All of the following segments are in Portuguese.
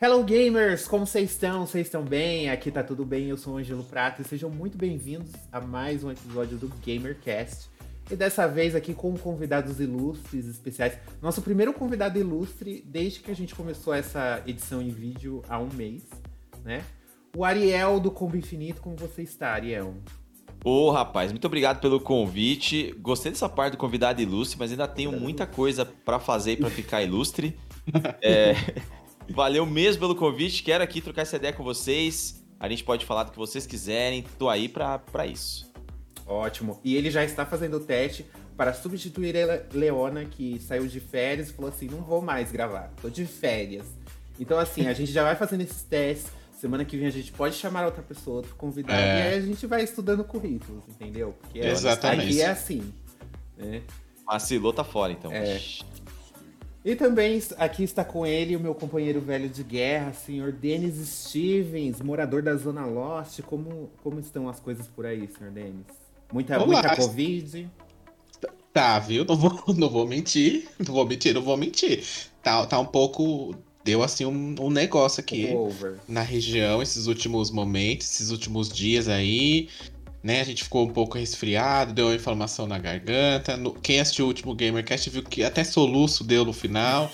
Hello gamers, como vocês estão? Vocês estão bem? Aqui tá tudo bem, eu sou o Angelo Prato e sejam muito bem-vindos a mais um episódio do GamerCast. E dessa vez aqui com convidados ilustres, especiais. Nosso primeiro convidado ilustre desde que a gente começou essa edição em vídeo há um mês, né? O Ariel do Combo Infinito, como você está, Ariel? Ô, rapaz, muito obrigado pelo convite. Gostei dessa parte do convidado ilustre, mas ainda tenho muita coisa pra fazer pra ficar ilustre. Valeu mesmo pelo convite, quero aqui trocar essa ideia com vocês, a gente pode falar do que vocês quiserem, tô aí pra isso. Ótimo, e ele já está fazendo o teste para substituir a Leona, que saiu de férias e falou assim, não vou mais gravar, tô de férias. Então assim, a gente já vai fazendo esses testes, semana que vem a gente pode chamar outra pessoa, outro convidado, e aí a gente vai estudando currículos, entendeu? Porque aqui é assim, né? Vacilou, tá fora então. E também aqui está com ele o meu companheiro velho de guerra, senhor Denis Stevens, morador da Zona Leste. Como estão as coisas por aí, senhor Denis? Muita Covid? Tá, viu? Não vou mentir. Tá um pouco... Deu, assim, um negócio aqui na região, esses últimos dias aí... Né, a gente ficou um pouco resfriado, deu uma inflamação na garganta. Quem assistiu o último GamerCast viu que até soluço deu no final,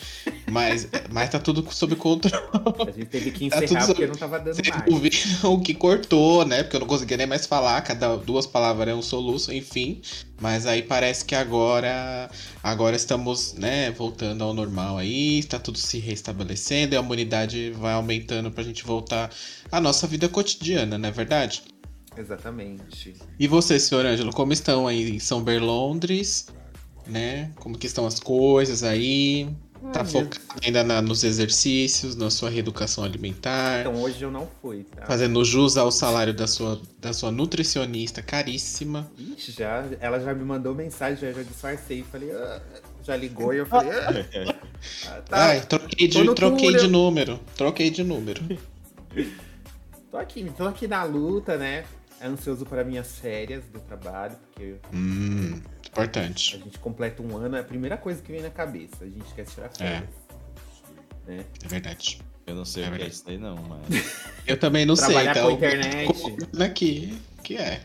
mas tá tudo sob controle. A gente teve que encerrar porque não tava dando mais. Vocês viram o que cortou, né? Porque eu não conseguia nem mais falar, cada duas palavras é um soluço, enfim. Mas aí parece que agora estamos, né, voltando ao normal aí, tá tudo se restabelecendo e a imunidade vai aumentando pra gente voltar à nossa vida cotidiana, não é verdade? Exatamente. E você, senhor Ângelo, como estão aí em São Berlondres, né? Como que estão as coisas aí? Tá focado ainda nos exercícios, na sua reeducação alimentar? Então hoje eu não fui, tá? Fazendo jus ao salário da sua nutricionista caríssima. Ixi, ela já me mandou mensagem, já disfarcei e falei... Já ligou e eu falei... Tá, ai, troquei de número. Tô aqui na luta, né? Ansioso para minhas férias do trabalho, porque... importante. A gente completa um ano, é a primeira coisa que vem na cabeça. A gente quer tirar férias. Né? É verdade. Eu não sei o que é isso daí, não, mas... Eu também não sei, então... Trabalhar com internet. Aqui, que é.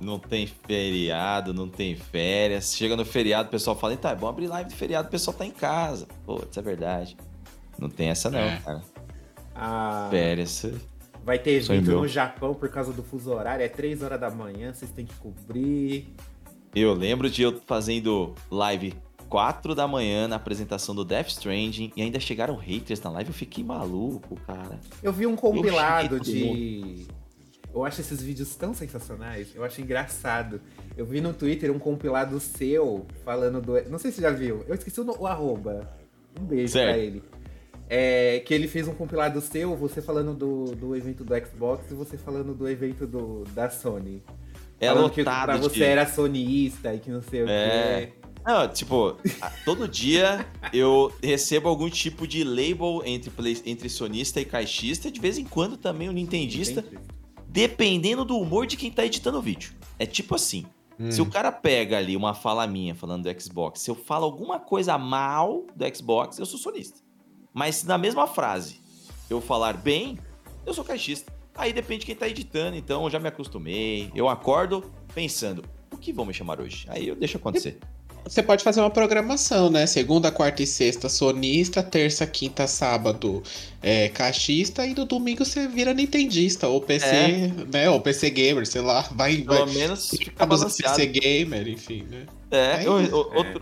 Não tem feriado, não tem férias. Chega no feriado, o pessoal fala, tá, é bom abrir live de feriado, o pessoal tá em casa. Pô, isso é verdade. Não tem essa não, cara. Férias... Vai ter evento no Japão por causa do fuso horário, é 3 horas da manhã, vocês têm que cobrir. Eu lembro de eu fazendo live 4 da manhã na apresentação do Death Stranding e ainda chegaram haters na live, eu fiquei maluco, cara. Eu vi um compilado de... Eu acho esses vídeos tão sensacionais, eu acho engraçado. Eu vi no Twitter um compilado seu falando do... Não sei se você já viu, eu esqueci o arroba. Um beijo pra ele. Que ele fez um compilado seu, você falando do evento do Xbox e você falando do evento da Sony. Falando que pra você era sonista e que não sei o quê. Não, tipo, todo dia eu recebo algum tipo de label entre sonista e caixista, de vez em quando também o nintendista, dependendo do humor de quem tá editando o vídeo. É tipo assim, se o cara pega ali uma fala minha falando do Xbox, se eu falo alguma coisa mal do Xbox, eu sou sonista. Mas na mesma frase, eu falar bem, eu sou caixista. Aí depende de quem tá editando, então eu já me acostumei. Eu acordo pensando, o que vão me chamar hoje? Aí eu deixo acontecer. Você pode fazer uma programação, né? Segunda, quarta e sexta, sonista. Terça, quinta, sábado, caixista. E no domingo você vira nintendista. Ou PC, né? Ou PC Gamer, sei lá. Pelo menos fica balanceado. PC Gamer, enfim, né?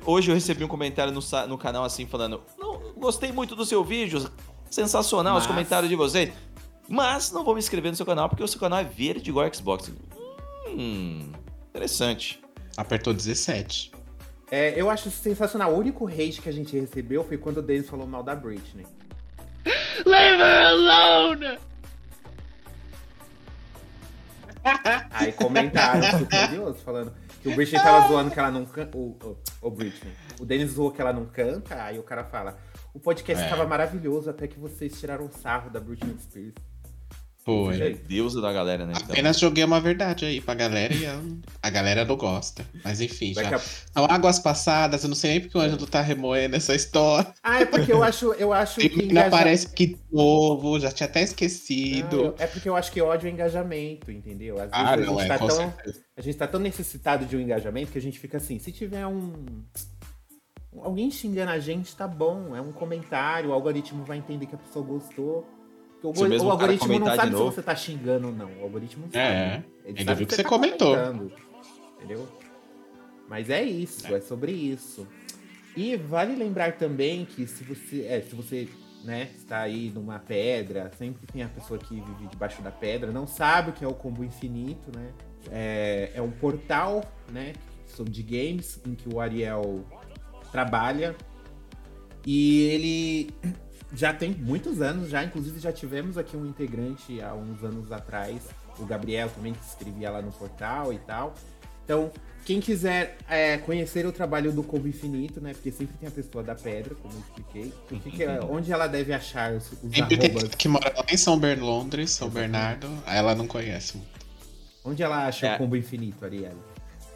Hoje eu recebi um comentário no canal assim, falando... Gostei muito do seu vídeo, sensacional os comentários de vocês, mas não vou me inscrever no seu canal porque o seu canal é verde igual Xbox. Interessante. Apertou 17. Eu acho sensacional. O único hate que a gente recebeu foi quando o Denis falou mal da Britney. Leave her alone! Aí comentaram, super curioso, falando... O Britney tava zoando que ela não canta. O Britney. O Denis zoou que ela não canta, aí o cara fala: o podcast tava maravilhoso até que vocês tiraram sarro da Britney Spears. Foi. É deusa da galera, né? Apenas então. Joguei uma verdade aí pra galera e a galera não gosta. Mas enfim, já. Então, águas passadas, eu não sei nem porque o Ângelo tá remoendo essa história. Ah, é porque eu acho que engajamento... Parece que novo, já tinha até esquecido. Ah, é porque eu acho que ódio é engajamento, entendeu? Às vezes a gente tá tão necessitado de um engajamento que a gente fica assim, se tiver alguém xingando a gente, tá bom. É um comentário, o algoritmo vai entender que a pessoa gostou. O algoritmo não sabe se você tá xingando ou não. O algoritmo não sabe. Ele sabe que você tá comentou. Entendeu? Mas é isso, é sobre isso. E vale lembrar também que se você né, está aí numa pedra, sempre tem a pessoa que vive debaixo da pedra, não sabe o que é o Combo Infinito, né? É um portal, né, de games em que o Ariel trabalha. E ele... já tem muitos anos, já inclusive já tivemos aqui um integrante há uns anos atrás, o Gabriel também, que se inscrevia lá no portal e tal. Então, quem quiser conhecer o trabalho do Combo Infinito, né, porque sempre tem a pessoa da pedra, como eu expliquei, onde ela deve achar os arrobas... que mora lá em São Berlondres, São Bernardo, ela não conhece muito. Onde ela acha o Combo Infinito, Ariel?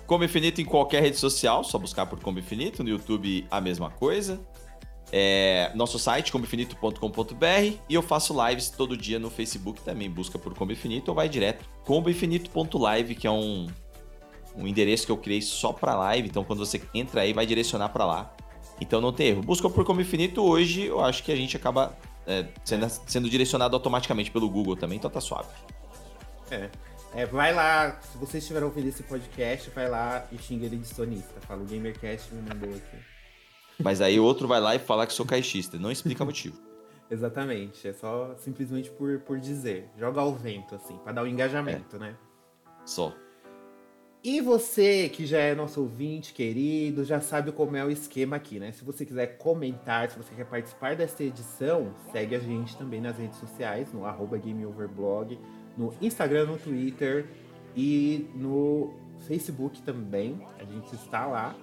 Combo Infinito em qualquer rede social, só buscar por Combo Infinito, no YouTube a mesma coisa. Nosso site comboinfinito.com.br e eu faço lives todo dia no Facebook também, busca por Combo Infinito ou vai direto comboinfinito.live, que é um endereço que eu criei só pra live, então quando você entra aí vai direcionar pra lá, então não tem erro. Busca por Combo Infinito, hoje eu acho que a gente acaba sendo direcionado automaticamente pelo Google também, então tá suave. Vai lá, se vocês tiveram ouvido esse podcast, vai lá e xinga ele de sonista, fala o GamerCast me mandou aqui. Mas aí o outro vai lá e fala que sou caixista. Não explica motivo. Exatamente. É só simplesmente por dizer. Joga ao vento, assim, pra dar um engajamento, né? Só. E você, que já é nosso ouvinte querido, já sabe como é o esquema aqui, né? Se você quiser comentar, se você quer participar dessa edição, segue a gente também nas redes sociais, no @GameOverblog, no Instagram, no Twitter e no Facebook também. A gente está lá.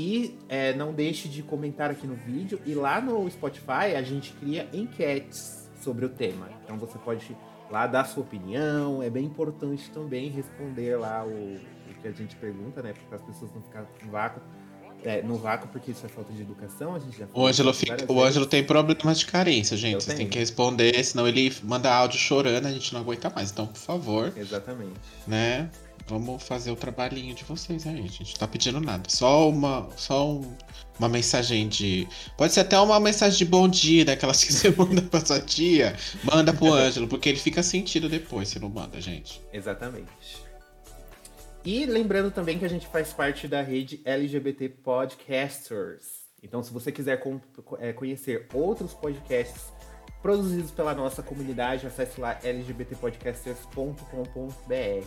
E não deixe de comentar aqui no vídeo. E lá no Spotify a gente cria enquetes sobre o tema. Então você pode lá dar sua opinião. É bem importante também responder lá o que a gente pergunta, né? Porque as pessoas não ficarem no vácuo, porque isso é falta de educação. A gente já o Ângelo tem problemas de carência, gente. Vocês têm que responder, senão ele manda áudio chorando, a gente não aguenta mais. Então, por favor. Exatamente. Né? Vamos fazer o trabalhinho de vocês aí, gente. A gente tá pedindo nada. Só uma mensagem de... Pode ser até uma mensagem de bom dia, daquelas que você manda pra sua tia. Manda pro Ângelo, porque ele fica sentido depois se não manda, gente. Exatamente. E lembrando também que a gente faz parte da rede LGBT Podcasters. Então, se você quiser conhecer outros podcasts produzidos pela nossa comunidade, acesse lá lgbtpodcasters.com.br.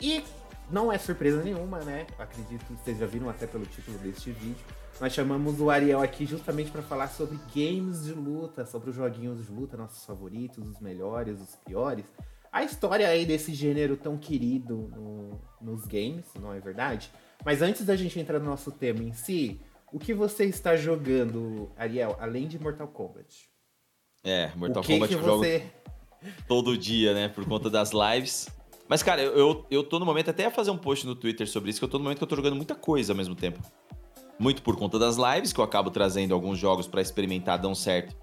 E não é surpresa nenhuma, né? Eu acredito que vocês já viram até pelo título deste vídeo. Nós chamamos o Ariel aqui justamente para falar sobre games de luta, sobre os joguinhos de luta, nossos favoritos, os melhores, os piores. A história aí desse gênero tão querido nos games, não é verdade? Mas antes da gente entrar no nosso tema em si, o que você está jogando, Ariel, além de Mortal Kombat? Mortal Kombat que você... jogo todo dia, né? Por conta das lives... Mas, cara, eu tô no momento, até ia fazer um post no Twitter sobre isso, que eu tô no momento que eu tô jogando muita coisa ao mesmo tempo. Muito por conta das lives, que eu acabo trazendo alguns jogos pra experimentar, dão certo.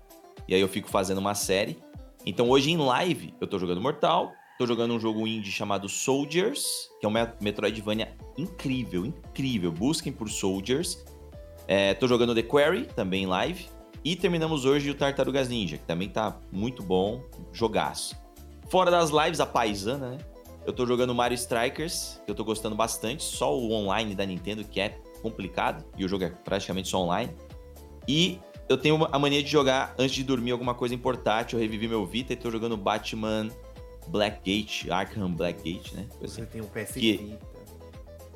E aí eu fico fazendo uma série. Então, hoje em live, eu tô jogando Mortal, tô jogando um jogo indie chamado Soldiers, que é um Metroidvania incrível, incrível. Busquem por Soldiers. Tô jogando The Quarry, também em live. E terminamos hoje o Tartarugas Ninja, que também tá muito bom, jogaço. Fora das lives, a paisana, né? Eu tô jogando Mario Strikers, que eu tô gostando bastante, só o online da Nintendo, que é complicado, e o jogo é praticamente só online. E eu tenho a mania de jogar, antes de dormir, alguma coisa em portátil, eu revivi meu Vita e tô jogando Batman Blackgate, Arkham Blackgate, né? Você tem um PS Vita.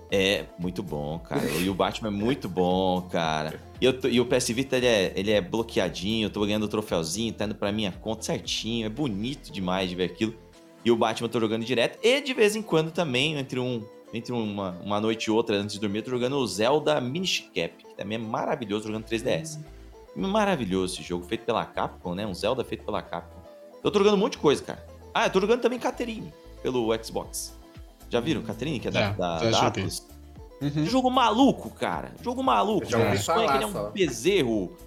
É, muito bom, cara. E o Batman é muito bom, cara. E o PS Vita, ele é bloqueadinho, eu tô ganhando o troféuzinho, tá indo pra minha conta certinho, é bonito demais de ver aquilo. E o Batman eu tô jogando direto. E de vez em quando também, entre uma noite e outra, antes de dormir, eu tô jogando o Zelda Minish Cap, que também é maravilhoso, jogando 3DS. Maravilhoso esse jogo, feito pela Capcom, né? Um Zelda feito pela Capcom. Eu tô jogando um monte de coisa, cara. Ah, eu tô jogando também Catherine pelo Xbox. Já viram Catherine, que é da Atlas? Uhum. Jogo maluco, cara. Jogo maluco. Já ouvi falar, que ele é um bezerro,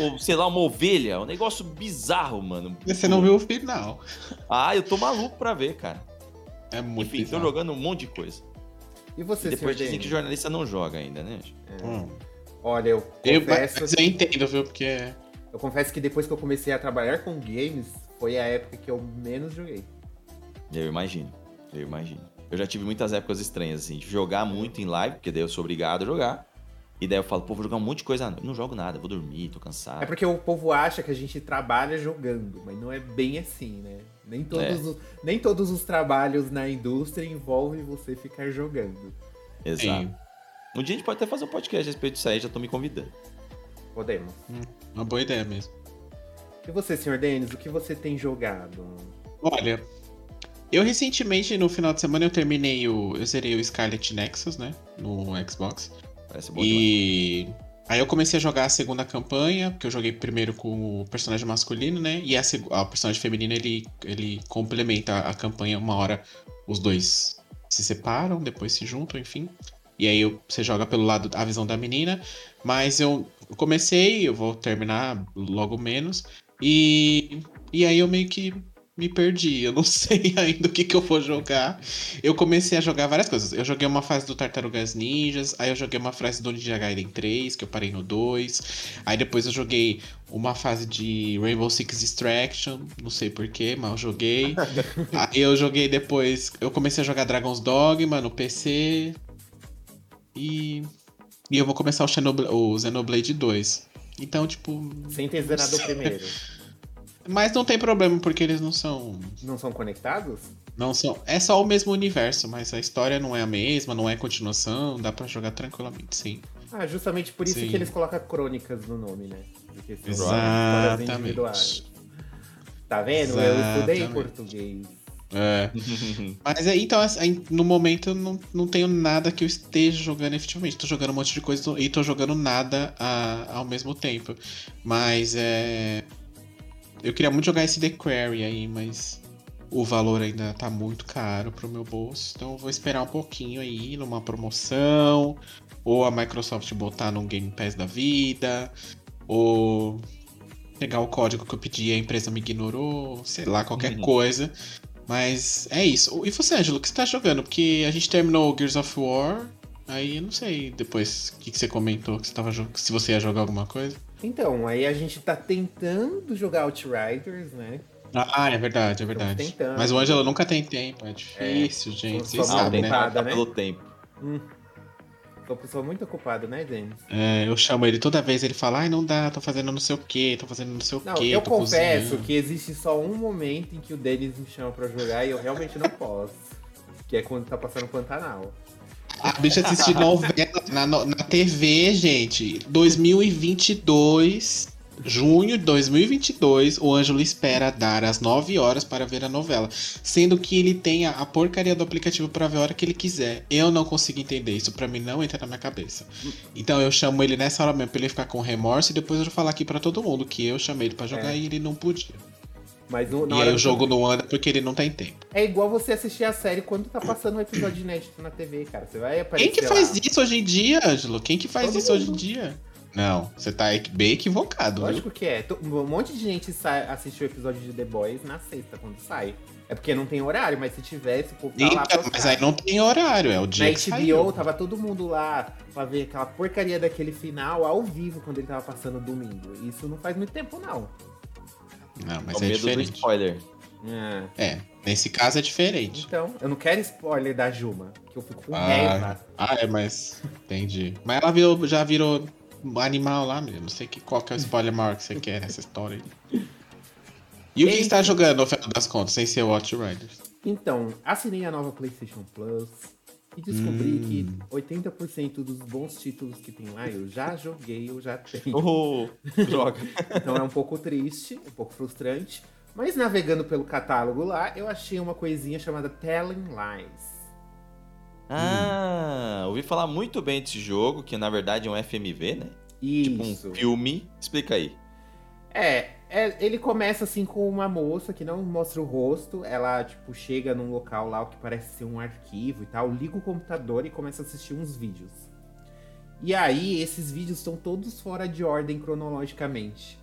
ou, sei lá, uma ovelha. Um negócio bizarro, mano. E você não viu o final. Ah, eu tô maluco pra ver, cara. É muito Enfim, bizarro. Tô jogando um monte de coisa. E você, e depois dizem que jornalista não joga ainda, né? Olha, eu confesso... Mas eu entendo, viu? Porque... Eu confesso que depois que eu comecei a trabalhar com games, foi a época que eu menos joguei. Eu imagino. Eu já tive muitas épocas estranhas, assim, de jogar muito em live, porque daí eu sou obrigado a jogar. E daí eu falo, pô, vou jogar um monte de coisa. Eu não jogo nada, vou dormir, tô cansado. É porque o povo acha que a gente trabalha jogando, mas não é bem assim, né? Nem todos os trabalhos na indústria envolvem você ficar jogando. Exato. Um dia a gente pode até fazer um podcast a respeito disso aí, já tô me convidando. Podemos. Uma boa ideia mesmo. E você, senhor Denis, o que você tem jogado? Olha, eu recentemente, no final de semana, eu zerei o Scarlet Nexus, né, no Xbox. Parece bom demais. Aí eu comecei a jogar a segunda campanha, porque eu joguei primeiro com o personagem masculino, né? E o personagem feminino, ele complementa a campanha. Uma hora os dois se separam, depois se juntam, enfim. E aí você joga pelo lado a visão da menina. Mas eu comecei, eu vou terminar logo menos. E aí eu meio que me perdi. Eu não sei ainda o que eu vou jogar. Eu comecei a jogar várias coisas. Eu joguei uma fase do Tartarugas Ninjas. Aí eu joguei uma fase do Ninja Gaiden 3, que eu parei no 2. Aí depois eu joguei uma fase de Rainbow Six Extraction. Não sei porquê, mas eu joguei. Aí eu joguei depois... Eu comecei a jogar Dragon's Dogma no PC. E eu vou começar o Xenoblade 2. Então, tipo... Sem ter zerado o primeiro. Mas não tem problema, porque eles não são... Não são conectados? Não são. É só o mesmo universo, mas a história não é a mesma, não é continuação, dá pra jogar tranquilamente, sim. Ah, justamente por isso que eles colocam crônicas no nome, né? Porque são histórias individuais. Tá vendo? Exatamente. Eu estudei português. É. Mas então, no momento, eu não tenho nada que eu esteja jogando efetivamente. Tô jogando um monte de coisa e tô jogando nada ao mesmo tempo. Mas é... Eu queria muito jogar esse The Quarry aí, mas o valor ainda tá muito caro pro meu bolso. Então eu vou esperar um pouquinho aí, numa promoção, ou a Microsoft botar num Game Pass da vida, ou pegar o código que eu pedi e a empresa me ignorou, sei lá, qualquer coisa. Mas é isso. E você, Ângelo, o que você tá jogando? Porque a gente terminou o Gears of War, aí eu não sei depois o que você comentou, que você tava se você ia jogar alguma coisa. Então, aí a gente tá tentando jogar Outriders, né? Ah, é verdade. Tentando. Mas o Angelo nunca tem tempo, é difícil, gente. Vocês sabem, né? Tá pelo tempo. Tô uma pessoa muito ocupada, né, Denis? É, eu chamo ele toda vez, ele fala, ai, não dá, tô fazendo não sei o quê. Eu confesso que existe só um momento em que o Denis me chama pra jogar e eu realmente não posso. Que é quando tá passando o Pantanal. A bicha assiste novela na TV, gente. 2022, junho de 2022, o Ângelo espera dar às 9 horas para ver a novela. Sendo que ele tem a porcaria do aplicativo para ver a hora que ele quiser. Eu não consigo entender isso, pra mim não entra na minha cabeça. Então eu chamo ele nessa hora mesmo pra ele ficar com remorso. E depois eu vou falar aqui pra todo mundo que eu chamei ele pra jogar e ele não podia. Mas e aí o jogo não anda porque ele não tá em tempo. É igual você assistir a série quando tá passando um episódio inédito na TV, cara. Você vai aparecer. Quem que faz isso hoje em dia, Ângelo? Quem que faz Todo isso mundo. Hoje em dia? Não, você tá bem equivocado. Lógico, viu? Que é. Um monte de gente assiste o episódio de The Boys na sexta, quando sai. É porque não tem horário, mas se tivesse, o povo tá lá pra... Mas aí não tem horário, é o dia que saiu. Na HBO tava todo mundo lá pra ver aquela porcaria daquele final ao vivo quando ele tava passando domingo. Isso não faz muito tempo, não. Não, mas é diferente. Do spoiler. É, nesse caso é diferente. Então, eu não quero spoiler da Juma, que eu fico com raiva. Mas entendi. Mas ela já virou animal lá mesmo. Não sei qual que é o spoiler maior que você quer nessa história aí. E o que está jogando, no final das contas, sem ser Outriders? Então, assinei a nova PlayStation Plus e descobri que 80% dos bons títulos que tem lá eu já joguei, eu já tenho. Droga. Então é um pouco triste, um pouco frustrante. Mas navegando pelo catálogo lá, eu achei uma coisinha chamada Telling Lies. Ouvi falar muito bem desse jogo, que na verdade é um FMV, né? Isso. Tipo um filme. Explica aí. É, Ele começa assim com uma moça que não mostra o rosto. Ela, tipo, chega num local lá, o que parece ser um arquivo e tal, liga o computador e começa a assistir uns vídeos. E aí, esses vídeos estão todos fora de ordem cronologicamente.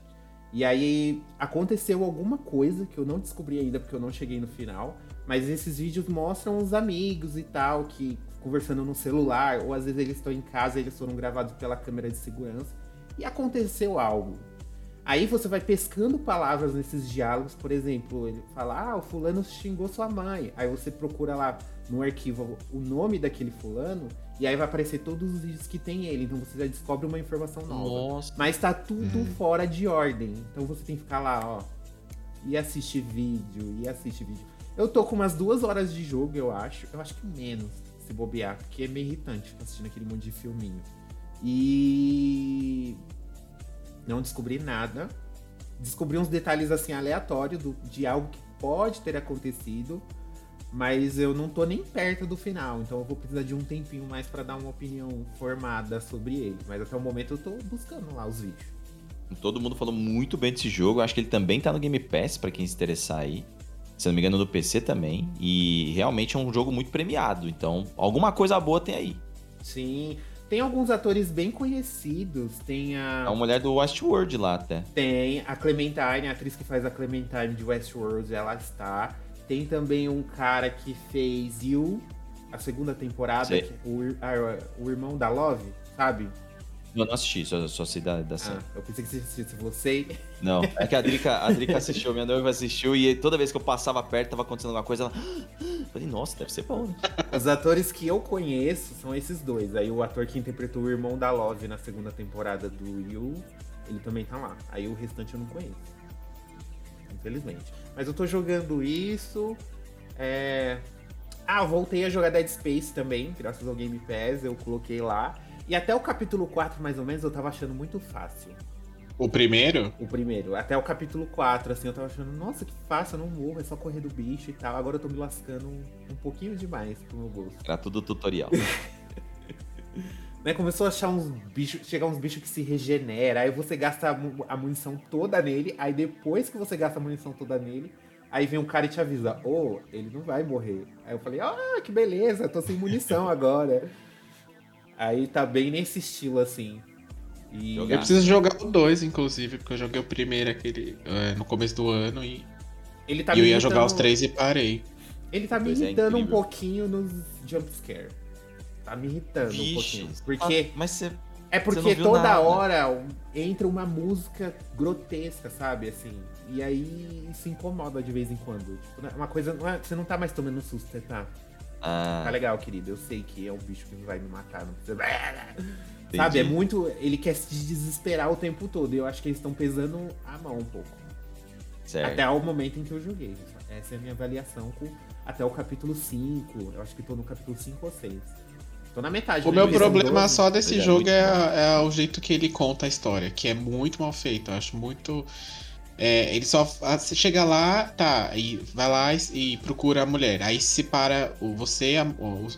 E aí, aconteceu alguma coisa que eu não descobri ainda, porque eu não cheguei no final. Mas esses vídeos mostram os amigos e tal, que conversando no celular, ou às vezes eles estão em casa e eles foram gravados pela câmera de segurança. E aconteceu algo. Aí você vai pescando palavras nesses diálogos, por exemplo, ele fala, ah, o fulano xingou sua mãe. Aí você procura lá no arquivo o nome daquele fulano, e aí vai aparecer todos os vídeos que tem ele. Então você já descobre uma informação nova. Nossa. Mas tá tudo fora de ordem. Então você tem que ficar lá, ó, e assistir vídeo, e assiste vídeo. Eu tô com umas 2 horas de jogo, eu acho que menos, se bobear, porque é meio irritante ficar assistindo aquele monte de filminho. E... não descobri nada. Descobri uns detalhes assim aleatórios de algo que pode ter acontecido, mas eu não tô nem perto do final, então eu vou precisar de um tempinho mais pra dar uma opinião formada sobre ele. Mas até o momento eu tô buscando lá os vídeos. Todo mundo falou muito bem desse jogo, acho que ele também tá no Game Pass, pra quem se interessar aí. Se não me engano, no PC também. E realmente é um jogo muito premiado, então alguma coisa boa tem aí. Sim. Tem alguns atores bem conhecidos, tem a... a mulher do Westworld lá até. Tem a Clementine, a atriz que faz a Clementine de Westworld, ela está. Tem também um cara que fez You, a segunda temporada, que é o irmão da Love, sabe? Eu não assisti, só sei da série. Eu pensei que você assistisse você. Não, é que a Drica assistiu, minha noiva assistiu, e toda vez que eu passava perto, tava acontecendo alguma coisa, ela... eu falei, nossa, deve ser bom, né? Os atores que eu conheço são esses dois. Aí o ator que interpretou o irmão da Love na segunda temporada do You, ele também tá lá. Aí o restante eu não conheço, infelizmente. Mas eu tô jogando isso, eu voltei a jogar Dead Space também, graças ao Game Pass, eu coloquei lá. E até o capítulo 4, mais ou menos, eu tava achando muito fácil. O primeiro? O primeiro. Até o capítulo 4, assim, eu tava achando, nossa, que fácil, eu não morro, é só correr do bicho e tal. Agora eu tô me lascando um pouquinho demais pro meu gosto. Era tudo tutorial. Né, começou a achar uns bichos, chegar uns bichos que se regenera, aí você gasta a munição toda nele, aí depois que você gasta a munição toda nele, aí vem um cara e te avisa, ele não vai morrer. Aí eu falei, que beleza, tô sem munição agora. Aí tá bem nesse estilo, assim. E... eu preciso jogar o 2, inclusive, porque eu joguei o primeiro aquele no começo do ano e ele tá eu ia jogar os 3 e parei. Ele tá me irritando um pouquinho nos jumpscare. Tá me irritando um pouquinho. Porque... mas você... é porque toda hora entra uma música grotesca, sabe, assim. E aí se incomoda de vez em quando. Tipo, uma coisa... você não tá mais tomando susto, você tá... tá legal, querido, eu sei que é um bicho que vai me matar, não precisa... Entendi. Sabe, é muito... ele quer se desesperar o tempo todo, e eu acho que eles estão pesando a mão um pouco. Certo. Até o momento em que eu joguei. Essa é a minha avaliação até o capítulo 5, eu acho que tô no capítulo 5 ou 6. Tô na metade. O meu problema 12, só desse jogo é o jeito que ele conta a história, que é muito mal feito, eu acho muito... ele só chega lá, e vai lá e procura a mulher. Aí se separa você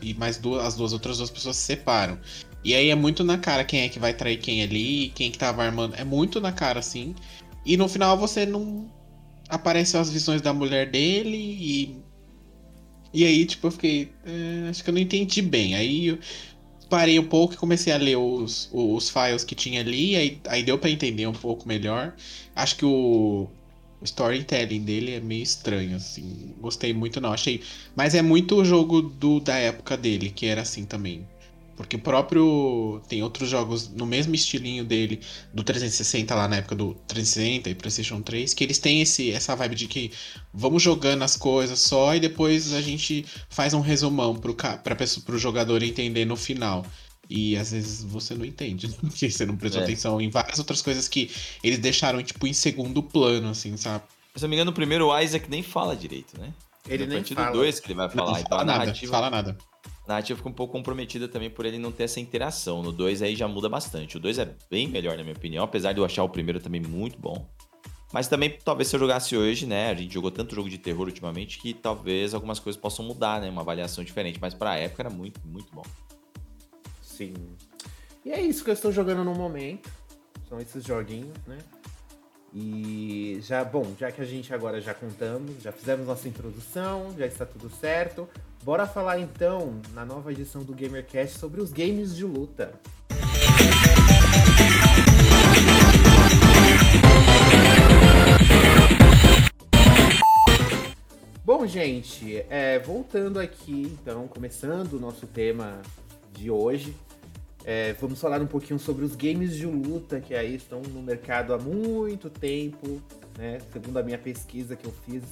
e mais as outras duas pessoas se separam. E aí é muito na cara quem é que vai trair quem ali, quem que tava armando. É muito na cara, assim. E no final você não... aparecem as visões da mulher dele e aí, tipo, eu fiquei... acho que eu não entendi bem. Aí eu parei um pouco e comecei a ler os files que tinha ali, aí deu pra entender um pouco melhor. Acho que o storytelling dele é meio estranho, assim. Gostei muito, não, achei... mas é muito o jogo da época dele, que era assim também. Porque o próprio... tem outros jogos no mesmo estilinho dele, do 360 lá na época do 360 e PlayStation 3, que eles têm essa vibe de que vamos jogando as coisas só e depois a gente faz um resumão pro jogador entender no final. E às vezes você não entende, porque você não prestou atenção em várias outras coisas que eles deixaram tipo em segundo plano, assim, sabe? Se não me engano, no primeiro o Isaac nem fala direito, né? Ele nem fala. A partir do 2 que ele vai falar. Não fala nada, não fala nada. A narrativa fica um pouco comprometida também por ele não ter essa interação. No 2 aí já muda bastante. O 2 é bem melhor, na minha opinião, apesar de eu achar o primeiro também muito bom. Mas também, talvez se eu jogasse hoje, né? A gente jogou tanto jogo de terror ultimamente que talvez algumas coisas possam mudar, né? Uma avaliação diferente. Mas pra época era muito, muito bom. Sim. E é isso que eu estou jogando no momento. São esses joguinhos, né? E já, bom, já que a gente agora já contamos, já fizemos nossa introdução, já está tudo certo, bora falar então, na nova edição do GamerCast, sobre os games de luta. Bom, gente, voltando aqui, então, começando o nosso tema de hoje, vamos falar um pouquinho sobre os games de luta que aí estão no mercado há muito tempo, né? Segundo a minha pesquisa que eu fiz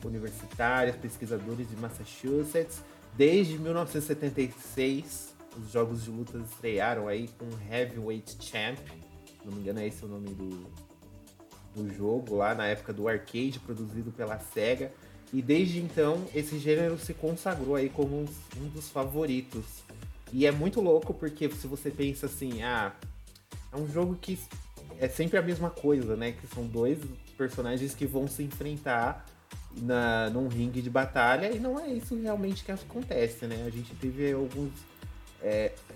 com universitários, pesquisadores de Massachusetts, desde 1976 os jogos de luta estrearam aí com Heavyweight Champ, se não me engano é esse o nome do jogo, lá na época do arcade, produzido pela Sega, e desde então esse gênero se consagrou aí como um dos favoritos. E é muito louco, porque se você pensa assim, é um jogo que é sempre a mesma coisa, né? Que são dois personagens que vão se enfrentar num ringue de batalha, e não é isso realmente que acontece, né? A gente teve alguns...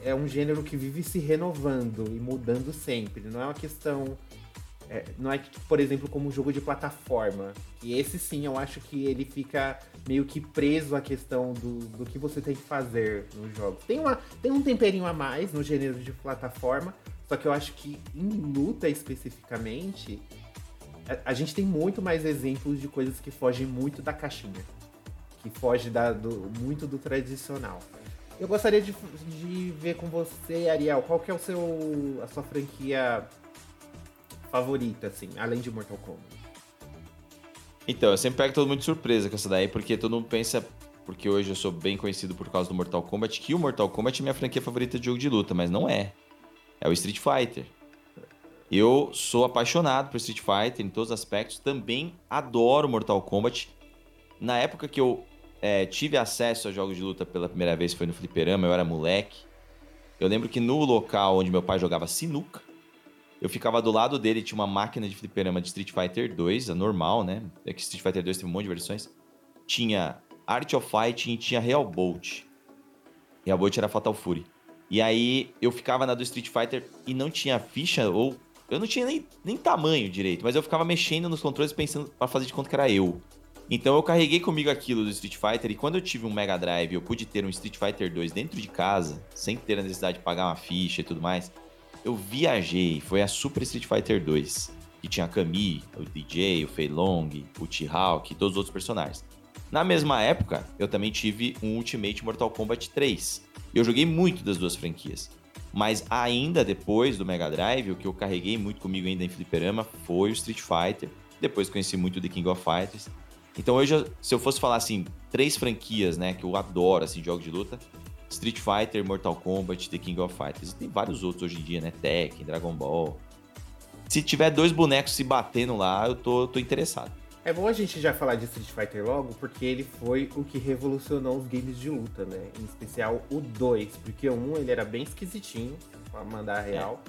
É um gênero que vive se renovando e mudando sempre, não é uma questão... não é, por exemplo, como um jogo de plataforma. E esse sim, eu acho que ele fica meio que preso à questão do que você tem que fazer no jogo. Tem um temperinho a mais no gênero de plataforma, só que eu acho que em luta especificamente, a gente tem muito mais exemplos de coisas que fogem muito da caixinha, que fogem muito do tradicional. Eu gostaria de ver com você, Ariel, qual que é a sua franquia favorita, assim, além de Mortal Kombat? Então, eu sempre pego todo mundo de surpresa com essa daí, porque todo mundo pensa, porque hoje eu sou bem conhecido por causa do Mortal Kombat, que o Mortal Kombat é minha franquia favorita de jogo de luta, mas não é. É o Street Fighter. Eu sou apaixonado por Street Fighter em todos os aspectos, também adoro Mortal Kombat. Na época que eu tive acesso a jogos de luta pela primeira vez, foi no fliperama, eu era moleque. Eu lembro que no local onde meu pai jogava sinuca, eu ficava do lado dele, tinha uma máquina de fliperama de Street Fighter 2, a normal, né? É que Street Fighter 2 teve um monte de versões. Tinha Art of Fighting e tinha Real Bolt. Real Bolt era Fatal Fury. E aí eu ficava na do Street Fighter e não tinha ficha ou... Eu não tinha nem tamanho direito, mas eu ficava mexendo nos controles pensando pra fazer de conta que era eu. Então eu carreguei comigo aquilo do Street Fighter e quando eu tive um Mega Drive e eu pude ter um Street Fighter 2 dentro de casa, sem ter a necessidade de pagar uma ficha e tudo mais... Eu viajei, foi a Super Street Fighter 2, que tinha a Cammy, o DJ, o Fei Long, o T-Hawk e todos os outros personagens. Na mesma época, eu também tive um Ultimate Mortal Kombat 3. Eu joguei muito das duas franquias. Mas ainda depois do Mega Drive, o que eu carreguei muito comigo ainda em fliperama foi o Street Fighter. Depois conheci muito o The King of Fighters. Então hoje, se eu fosse falar assim, três franquias, né, que eu adoro, assim, jogos de luta... Street Fighter, Mortal Kombat, The King of Fighters. E tem vários outros hoje em dia, né? Tekken, Dragon Ball. Se tiver dois bonecos se batendo lá, eu tô interessado. É bom a gente já falar de Street Fighter logo, porque ele foi o que revolucionou os games de luta, né? Em especial o 2, porque o 1 ele era bem esquisitinho, pra mandar a real.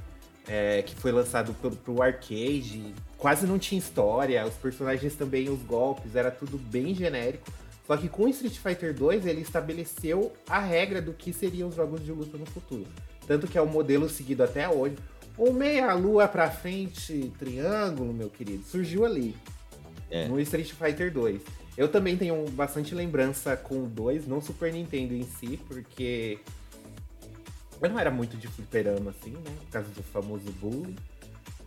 Que foi lançado pro arcade, quase não tinha história, os personagens também, os golpes, era tudo bem genérico. Só que com Street Fighter 2, ele estabeleceu a regra do que seriam os jogos de luta no futuro. Tanto que é o modelo seguido até hoje. O meia-lua pra frente, triângulo, meu querido, surgiu ali. No Street Fighter 2. Eu também tenho bastante lembrança com o 2, não Super Nintendo em si, porque... Eu não era muito de fliperama, assim, né? Por causa do famoso bullying.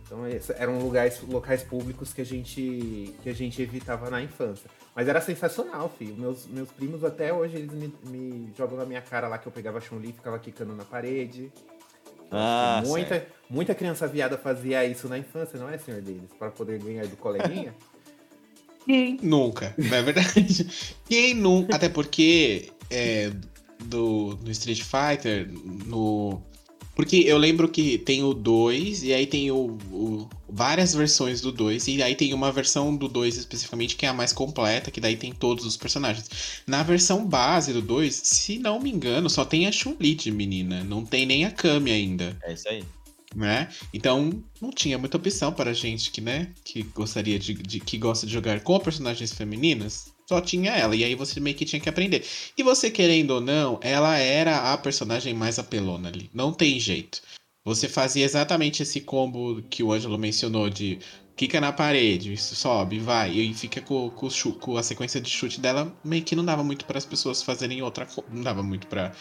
Então, eram locais públicos que a gente evitava na infância. Mas era sensacional, filho. Meus primos até hoje, eles me jogam na minha cara lá que eu pegava a Chun-Li e ficava quicando na parede. Muita criança viada fazia isso na infância, não é, senhor deles? Para poder ganhar do coleguinha? Quem nunca, não é verdade? Quem nunca? Até porque no Street Fighter, porque eu lembro que tem o 2, e aí tem várias versões do 2, e aí tem uma versão do 2 especificamente que é a mais completa, que daí tem todos os personagens. Na versão base do 2, se não me engano, só tem a Chun-Li de menina, não tem nem a Cammy ainda. É isso aí. Né? Então, não tinha muita opção para gente que, né, que gostaria que gosta de jogar com personagens femininas. Só tinha ela, e aí você meio que tinha que aprender. E você, querendo ou não, ela era a personagem mais apelona ali. Não tem jeito. Você fazia exatamente esse combo que o Ângelo mencionou de quica na parede, sobe, vai, e fica com a sequência de chute dela, meio que não dava muito para as pessoas fazerem outra coisa, não dava muito para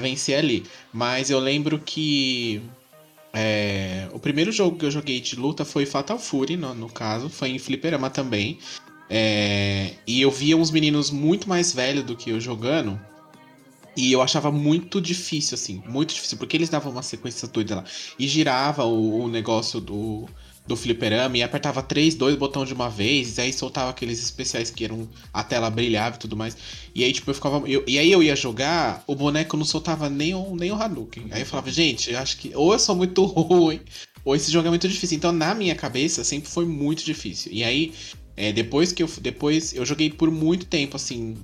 vencer ali. Mas eu lembro que o primeiro jogo que eu joguei de luta foi Fatal Fury, no caso, foi em fliperama também. E eu via uns meninos muito mais velhos do que eu jogando. E eu achava muito difícil, assim, muito difícil, porque eles davam uma sequência doida lá. E girava o negócio do fliperama e apertava 3, 2 botões de uma vez, e aí soltava aqueles especiais que eram, a tela brilhava e tudo mais. E aí, tipo, eu ficava... e aí eu ia jogar, o boneco não soltava nem o Hadouken. Aí eu falava, gente, eu acho que ou eu sou muito ruim, ou esse jogo é muito difícil. Então, na minha cabeça, sempre foi muito difícil. E aí, depois eu joguei por muito tempo, assim...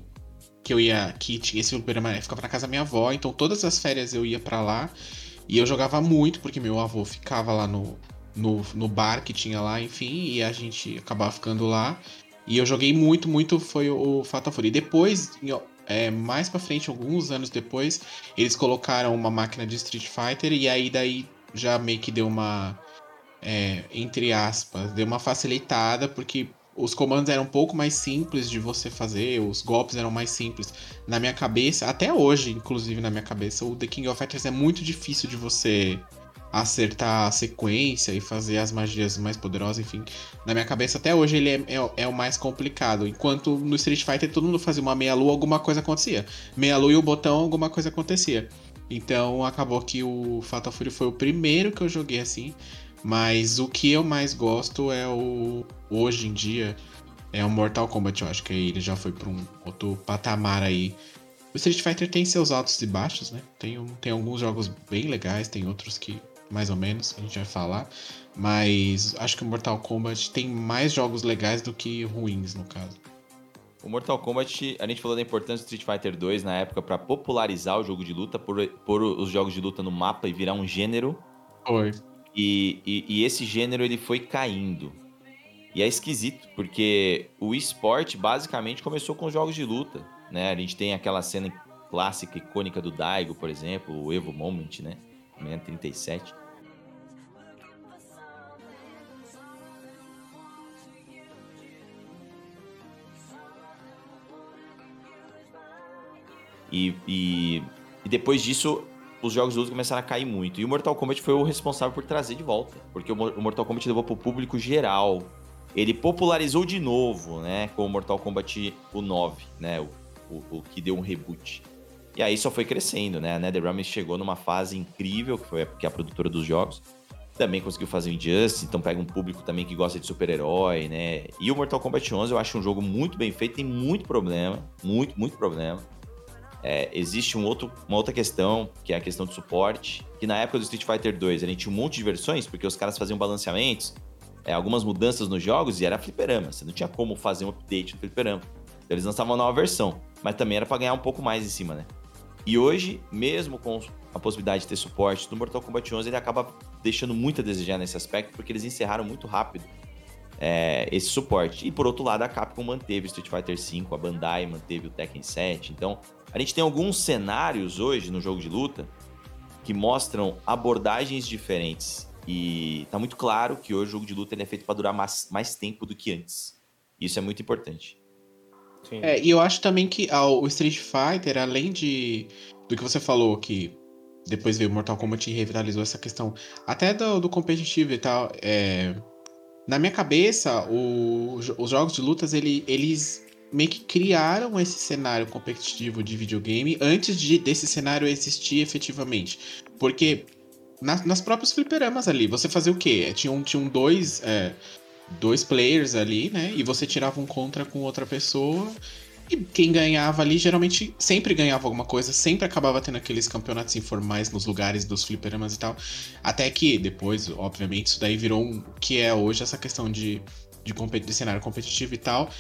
que tinha esse fliperama, ficava na casa da minha avó, então todas as férias eu ia pra lá e eu jogava muito, porque meu avô ficava lá no bar que tinha lá, enfim, e a gente acabava ficando lá, e eu joguei muito, muito, foi o Fatal Fury. Depois, mais pra frente, alguns anos depois, eles colocaram uma máquina de Street Fighter, e aí daí já meio que deu uma, entre aspas, deu uma facilitada, porque... Os comandos eram um pouco mais simples de você fazer, os golpes eram mais simples. Na minha cabeça, até hoje, inclusive na minha cabeça, o The King of Fighters é muito difícil de você acertar a sequência e fazer as magias mais poderosas, enfim. Na minha cabeça, até hoje, ele é o mais complicado. Enquanto no Street Fighter, todo mundo fazia uma meia-lua, alguma coisa acontecia. Meia-lua e o botão, alguma coisa acontecia. Então, acabou que o Fatal Fury foi o primeiro que eu joguei, assim... Mas o que eu mais gosto é hoje em dia, é o Mortal Kombat, eu acho que ele já foi para um outro patamar aí. O Street Fighter tem seus altos e baixos, né? Tem alguns jogos bem legais, tem outros que, mais ou menos, a gente vai falar. Mas acho que o Mortal Kombat tem mais jogos legais do que ruins, no caso. O Mortal Kombat, a gente falou da importância do Street Fighter 2 na época para popularizar o jogo de luta, pôr os jogos de luta no mapa e virar um gênero. Foi. E esse gênero ele foi caindo. E é esquisito, porque o esporte basicamente começou com os jogos de luta, né? A gente tem aquela cena clássica, icônica do Daigo, por exemplo, o Evo Moment, né? 37. E depois disso... os jogos de luta começaram a cair muito. E o Mortal Kombat foi o responsável por trazer de volta. Porque o Mortal Kombat levou pro público geral. Ele popularizou de novo, né? Com o Mortal Kombat o 9, né? O que deu um reboot. E aí só foi crescendo, né? A NetherRealm chegou numa fase incrível, que foi a produtora dos jogos. Também conseguiu fazer o Injustice, então pega um público também que gosta de super-herói, né? E o Mortal Kombat 11 eu acho um jogo muito bem feito, tem muito problema. Muito, muito problema. Existe uma outra questão, que é a questão de suporte, que na época do Street Fighter 2 a gente tinha um monte de versões, porque os caras faziam balanceamentos, algumas mudanças nos jogos, e era fliperama, você não tinha como fazer um update no fliperama, então eles lançavam uma nova versão, mas também era pra ganhar um pouco mais em cima, né? E hoje, mesmo com a possibilidade de ter suporte no Mortal Kombat 11, ele acaba deixando muito a desejar nesse aspecto, porque eles encerraram muito rápido esse suporte. E por outro lado, a Capcom manteve o Street Fighter V, a Bandai manteve o Tekken 7, então... A gente tem alguns cenários hoje no jogo de luta que mostram abordagens diferentes. E tá muito claro que hoje o jogo de luta ele é feito para durar mais tempo do que antes. Isso é muito importante. Sim. E eu acho também que o Street Fighter, além do que você falou, que depois veio o Mortal Kombat e revitalizou essa questão, até do competitivo e tal, na minha cabeça, os jogos de lutas, eles... meio que criaram esse cenário competitivo de videogame antes desse cenário existir efetivamente. Porque nas próprias fliperamas ali, você fazia o quê? Tinham dois players ali, né? E você tirava um contra com outra pessoa. E quem ganhava ali, geralmente, sempre ganhava alguma coisa. Sempre acabava tendo aqueles campeonatos informais nos lugares dos fliperamas e tal. Até que depois, obviamente, isso daí virou que é hoje essa questão de cenário competitivo e tal,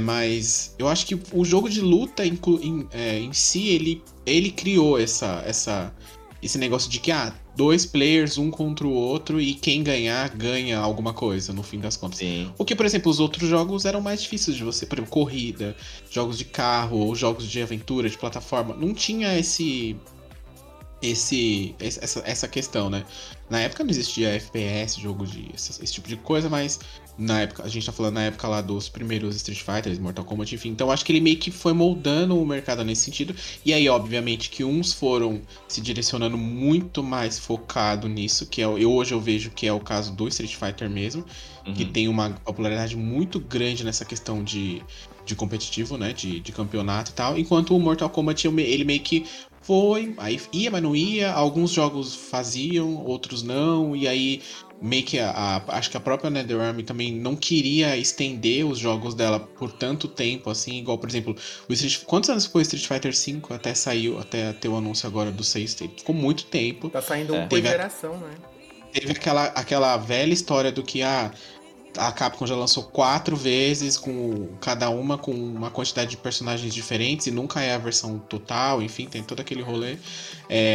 mas eu acho que o jogo de luta em si, ele criou esse negócio de que, dois players, um contra o outro, e quem ganhar, ganha alguma coisa, no fim das contas. Sim. O que, por exemplo, os outros jogos eram mais difíceis de você, por exemplo, corrida, jogos de carro, ou jogos de aventura, de plataforma, não tinha essa questão, né? Na época não existia FPS, jogo de esse tipo de coisa, mas na época, a gente tá falando na época lá dos primeiros Street Fighters, Mortal Kombat, enfim. Então acho que ele meio que foi moldando o mercado nesse sentido. E aí, obviamente, que uns foram se direcionando muito mais focado nisso, que hoje eu vejo que é o caso do Street Fighter mesmo, que tem uma popularidade muito grande nessa questão de competitivo, né? De campeonato e tal. Enquanto o Mortal Kombat, ele meio que foi, aí ia, mas não ia, alguns jogos faziam, outros não, e aí meio que acho que a própria NetherRealm também não queria estender os jogos dela por tanto tempo, assim, igual, por exemplo, quantos anos ficou Street Fighter V até saiu, até ter o anúncio agora do 6, ficou muito tempo. Tá saindo uma por geração, né? Teve aquela velha história do que a Capcom já lançou 4 vezes, com cada uma com uma quantidade de personagens diferentes, e nunca é a versão total, enfim, tem todo aquele rolê.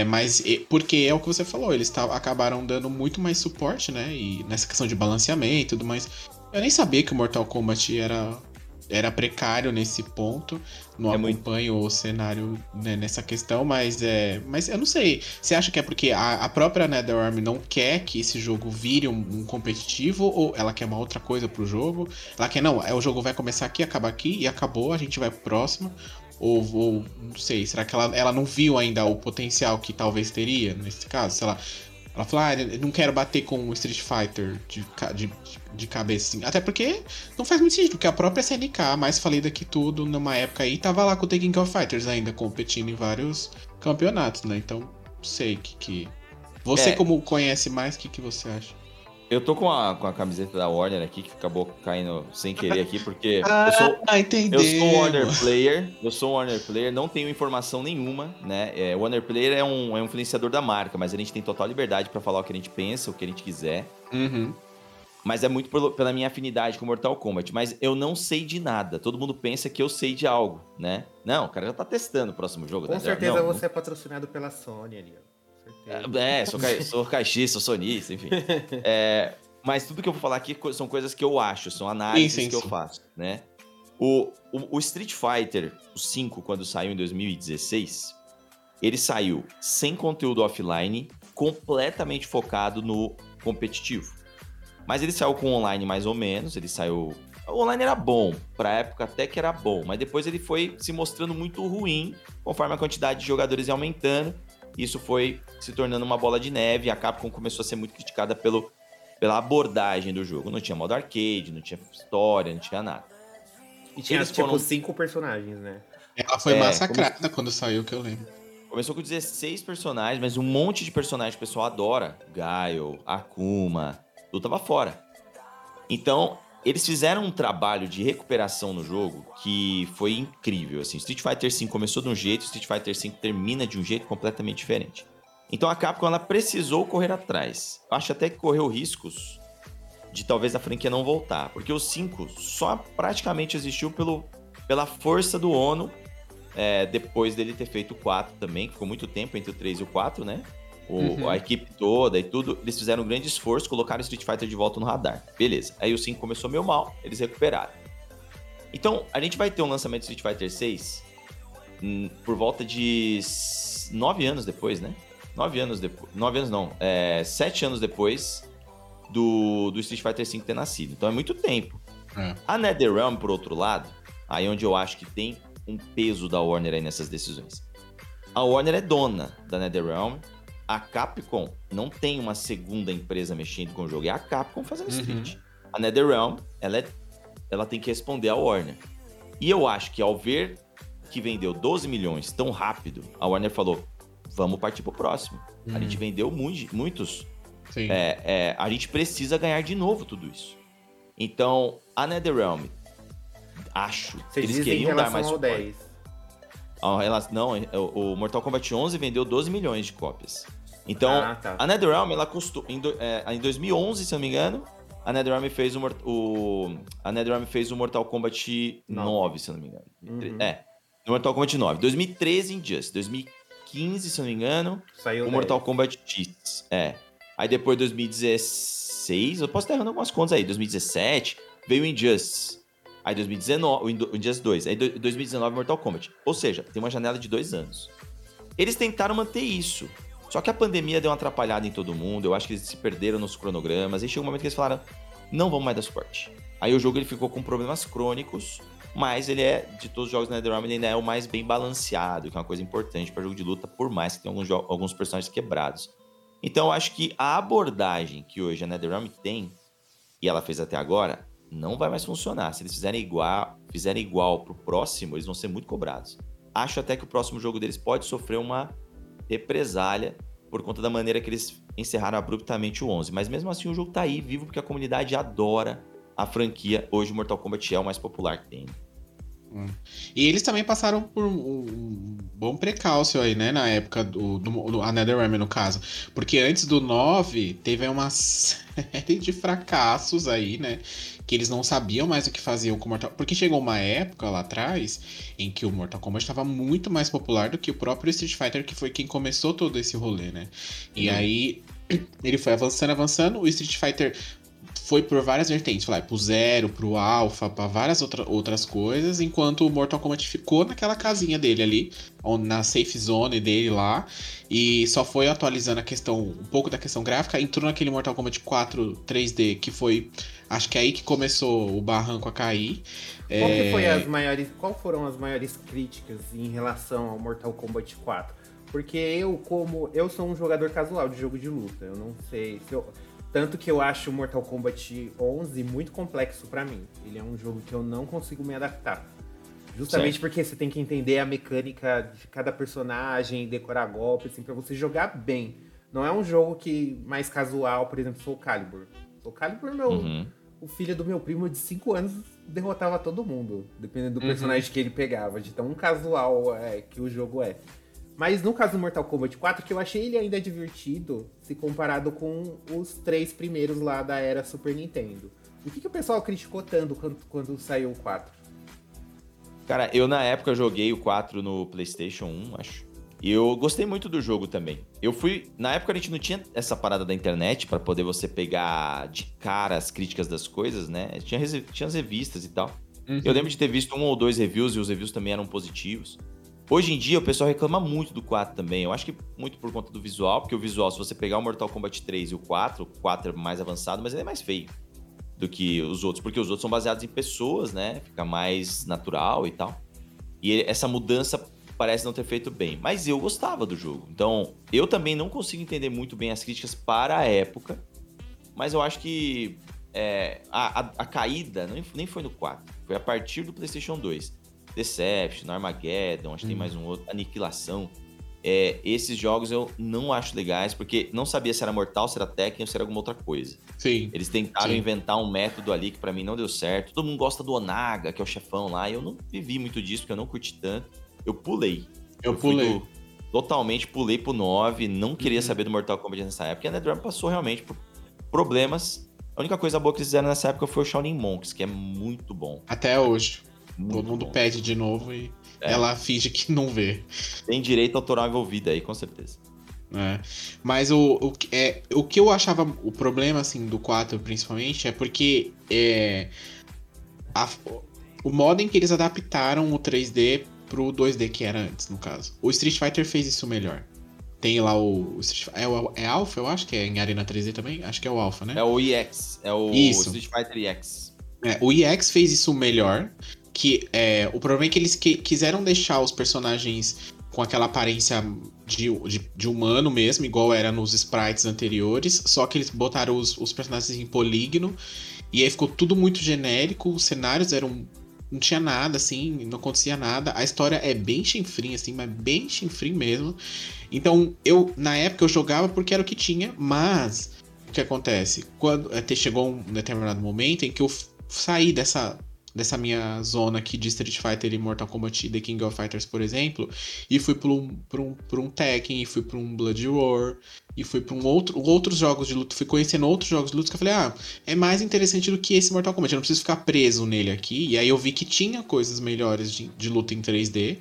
Mas porque é o que você falou, eles acabaram dando muito mais suporte, né? E nessa questão de balanceamento e tudo mais. Eu nem sabia que o Mortal Kombat era precário nesse ponto. Não acompanho muito o cenário, né, nessa questão, mas eu não sei. Você acha que é porque a própria NetherRealm não quer que esse jogo vire um competitivo, ou ela quer uma outra coisa pro jogo? Ela quer, não, o jogo vai começar aqui, acaba aqui, e acabou, a gente vai pro próximo. Ou não sei, será que ela não viu ainda o potencial que talvez teria nesse caso? Sei lá. Ela falou, não quero bater com o Street Fighter de cabeça, assim. Até porque não faz muito sentido, porque a própria SNK, mais falida que tudo, numa época aí, tava lá com o The King of Fighters ainda, competindo em vários campeonatos, né? Então, sei que... Você, como conhece mais, o que você acha? Eu tô com a camiseta da Warner aqui, que acabou caindo sem querer aqui, porque eu sou Warner Player, não tenho informação nenhuma, né? O Warner Player é um influenciador da marca, mas a gente tem total liberdade pra falar o que a gente pensa, o que a gente quiser. Uhum. Mas é muito pela minha afinidade com Mortal Kombat, mas eu não sei de nada. Todo mundo pensa que eu sei de algo, né? Não, o cara já tá testando o próximo jogo. Com certeza você é patrocinado pela Sony ali, ó. Sou caixista, sou sonista, enfim. Mas tudo que eu vou falar aqui são coisas que eu acho, são análises que eu faço, né? O Street Fighter V, quando saiu em 2016, ele saiu sem conteúdo offline, completamente focado no competitivo. Mas ele saiu com online mais ou menos, O online era bom, pra época até que era bom, mas depois ele foi se mostrando muito ruim, conforme a quantidade de jogadores ia aumentando. Isso foi se tornando uma bola de neve, e a Capcom começou a ser muito criticada pela abordagem do jogo. Não tinha modo arcade, não tinha história, não tinha nada. E tinha, tipo, 5 personagens, né? Ela foi massacrada quando saiu, que eu lembro. Começou com 16 personagens, mas um monte de personagens que o pessoal adora. Gaio, Akuma, tudo tava fora. Então, eles fizeram um trabalho de recuperação no jogo que foi incrível, assim. Street Fighter V começou de um jeito, Street Fighter V termina de um jeito completamente diferente. Então a Capcom, ela precisou correr atrás. Acho até que correu riscos de talvez a franquia não voltar, porque o 5 só praticamente existiu pela força do Ono, depois dele ter feito o 4 também, que ficou muito tempo entre o 3 e o 4, né? A equipe toda e tudo, eles fizeram um grande esforço, colocaram o Street Fighter de volta no radar. Beleza, aí o 5 começou meio mal, eles recuperaram. Então, a gente vai ter um lançamento do Street Fighter 6 por volta de 9 anos depois, né? 7 anos depois do Street Fighter 5 ter nascido. Então é muito tempo. A NetherRealm, por outro lado, aí onde eu acho que tem um peso da Warner aí nessas decisões. A Warner é dona da NetherRealm. A Capcom não tem uma segunda empresa mexendo com o jogo, é a Capcom fazendo Street. A NetherRealm, ela tem que responder à Warner. E eu acho que ao ver que vendeu 12 milhões tão rápido, a Warner falou, vamos partir pro próximo. A gente vendeu muitos. Sim. A gente precisa ganhar de novo tudo isso. Então, a NetherRealm, acho, eles queriam dar mais suporte. Não, o Mortal Kombat 11 vendeu 12 milhões de cópias. Então, a NetherRealm, ela custou... Em 2011, se eu não me engano, a NetherRealm fez o Mortal Kombat 9, se eu não me engano. O Mortal Kombat 9. 2013, Injustice. 2015, se eu não me engano, saiu o Mortal Kombat X. Aí depois, 2016... Eu posso estar errando algumas contas aí. 2017, veio o Injustice. Aí 2019, o Injustice 2, aí 2019 Mortal Kombat. Ou seja, tem uma janela de 2 anos. Eles tentaram manter isso. Só que a pandemia deu uma atrapalhada em todo mundo, eu acho que eles se perderam nos cronogramas, e chegou um momento que eles falaram, não vamos mais dar suporte. Aí o jogo ele ficou com problemas crônicos, mas ele é, de todos os jogos da NetherRealm, ele ainda é o mais bem balanceado, que é uma coisa importante para jogo de luta, por mais que tenha alguns personagens quebrados. Então eu acho que a abordagem que hoje a NetherRealm tem, e ela fez até agora, não vai mais funcionar. Se eles fizerem igual pro próximo, eles vão ser muito cobrados. Acho até que o próximo jogo deles pode sofrer uma represália por conta da maneira que eles encerraram abruptamente o 11. Mas mesmo assim o jogo tá aí, vivo, porque a comunidade adora a franquia. Hoje o Mortal Kombat é o mais popular que tem. E eles também passaram por um bom precalço aí, né? Na época do NetherRealm, no caso. Porque antes do 9, teve uma série de fracassos aí, né? Que eles não sabiam mais o que faziam com o Mortal Kombat. Porque chegou uma época lá atrás em que o Mortal Kombat estava muito mais popular do que o próprio Street Fighter, que foi quem começou todo esse rolê, né? E aí ele foi avançando. O Street Fighter foi por várias vertentes, foi lá pro Zero, pro Alpha, pra várias outras coisas, enquanto o Mortal Kombat ficou naquela casinha dele ali, na safe zone dele lá, e só foi atualizando a questão, um pouco da questão gráfica, entrou naquele Mortal Kombat 4 3D, que foi, acho que é aí que começou o barranco a cair. Qual foram as maiores críticas em relação ao Mortal Kombat 4? Porque eu sou um jogador casual de jogo de luta, eu não sei se eu... Tanto que eu acho o Mortal Kombat 11 muito complexo pra mim. Ele é um jogo que eu não consigo me adaptar. Justamente porque você tem que entender a mecânica de cada personagem, decorar golpes, assim, pra você jogar bem. Não é um jogo que mais casual, por exemplo, Soul Calibur. Soul Calibur, o filho do meu primo de 5 anos derrotava todo mundo, dependendo do personagem que ele pegava, de tão casual que o jogo é. Mas no caso do Mortal Kombat 4, que eu achei ele ainda divertido, se comparado com os 3 primeiros lá da era Super Nintendo. O que o pessoal criticou tanto quando saiu o 4? Cara, eu na época joguei o 4 no PlayStation 1, acho. E eu gostei muito do jogo também. Na época a gente não tinha essa parada da internet pra poder você pegar de cara as críticas das coisas, né? Tinha as revistas e tal. Eu lembro de ter visto 1 ou 2 reviews, e os reviews também eram positivos. Hoje em dia, o pessoal reclama muito do 4 também. Eu acho que muito por conta do visual, porque o visual, se você pegar o Mortal Kombat 3 e o 4 é mais avançado, mas ele é mais feio do que os outros, porque os outros são baseados em pessoas, né? Fica mais natural e tal. E essa mudança parece não ter feito bem. Mas eu gostava do jogo. Então, eu também não consigo entender muito bem as críticas para a época, mas eu acho que a caída nem foi no 4, foi a partir do PlayStation 2. Deception, Armageddon, acho que tem mais um outro, Aniquilação. Esses jogos eu não acho legais, porque não sabia se era Mortal, se era Tekken ou se era alguma outra coisa. Sim. Eles tentaram inventar um método ali que pra mim não deu certo. Todo mundo gosta do Onaga, que é o chefão lá, e eu não vivi muito disso, porque eu não curti tanto. Eu pulei. Totalmente pulei pro 9, não queria saber do Mortal Kombat nessa época, e a NetherRealm passou realmente por problemas. A única coisa boa que eles fizeram nessa época foi o Shaolin Monks, que é muito bom. Até hoje. Todo mundo pede de novo e ela finge que não vê. Tem direito autoral envolvido aí, com certeza. Mas o que eu achava o problema, assim, do 4, principalmente, é porque o modo em que eles adaptaram o 3D pro 2D que era antes, no caso. O Street Fighter fez isso melhor. Tem lá o Street Fighter... É Alpha, eu acho que é em Arena 3D também? Acho que é o Alpha, né? É o EX. É o Street Fighter EX. O EX fez isso melhor... Que o problema é que eles quiseram deixar os personagens com aquela aparência de humano mesmo, igual era nos sprites anteriores, só que eles botaram os personagens em polígono, e aí ficou tudo muito genérico, os cenários eram... Não tinha nada, assim, não acontecia nada. A história é bem chinfrim, assim, mas bem chinfrim mesmo. Então, na época, eu jogava porque era o que tinha, mas o que acontece? Até chegou um determinado momento em que eu saí dessa minha zona aqui de Street Fighter e Mortal Kombat e The King of Fighters, por exemplo, e fui pra um Tekken, e fui pra um Blood Roar, e fui pra outros jogos de luta, fui conhecendo outros jogos de luta, que eu falei, é mais interessante do que esse Mortal Kombat, eu não preciso ficar preso nele aqui, e aí eu vi que tinha coisas melhores de luta em 3D,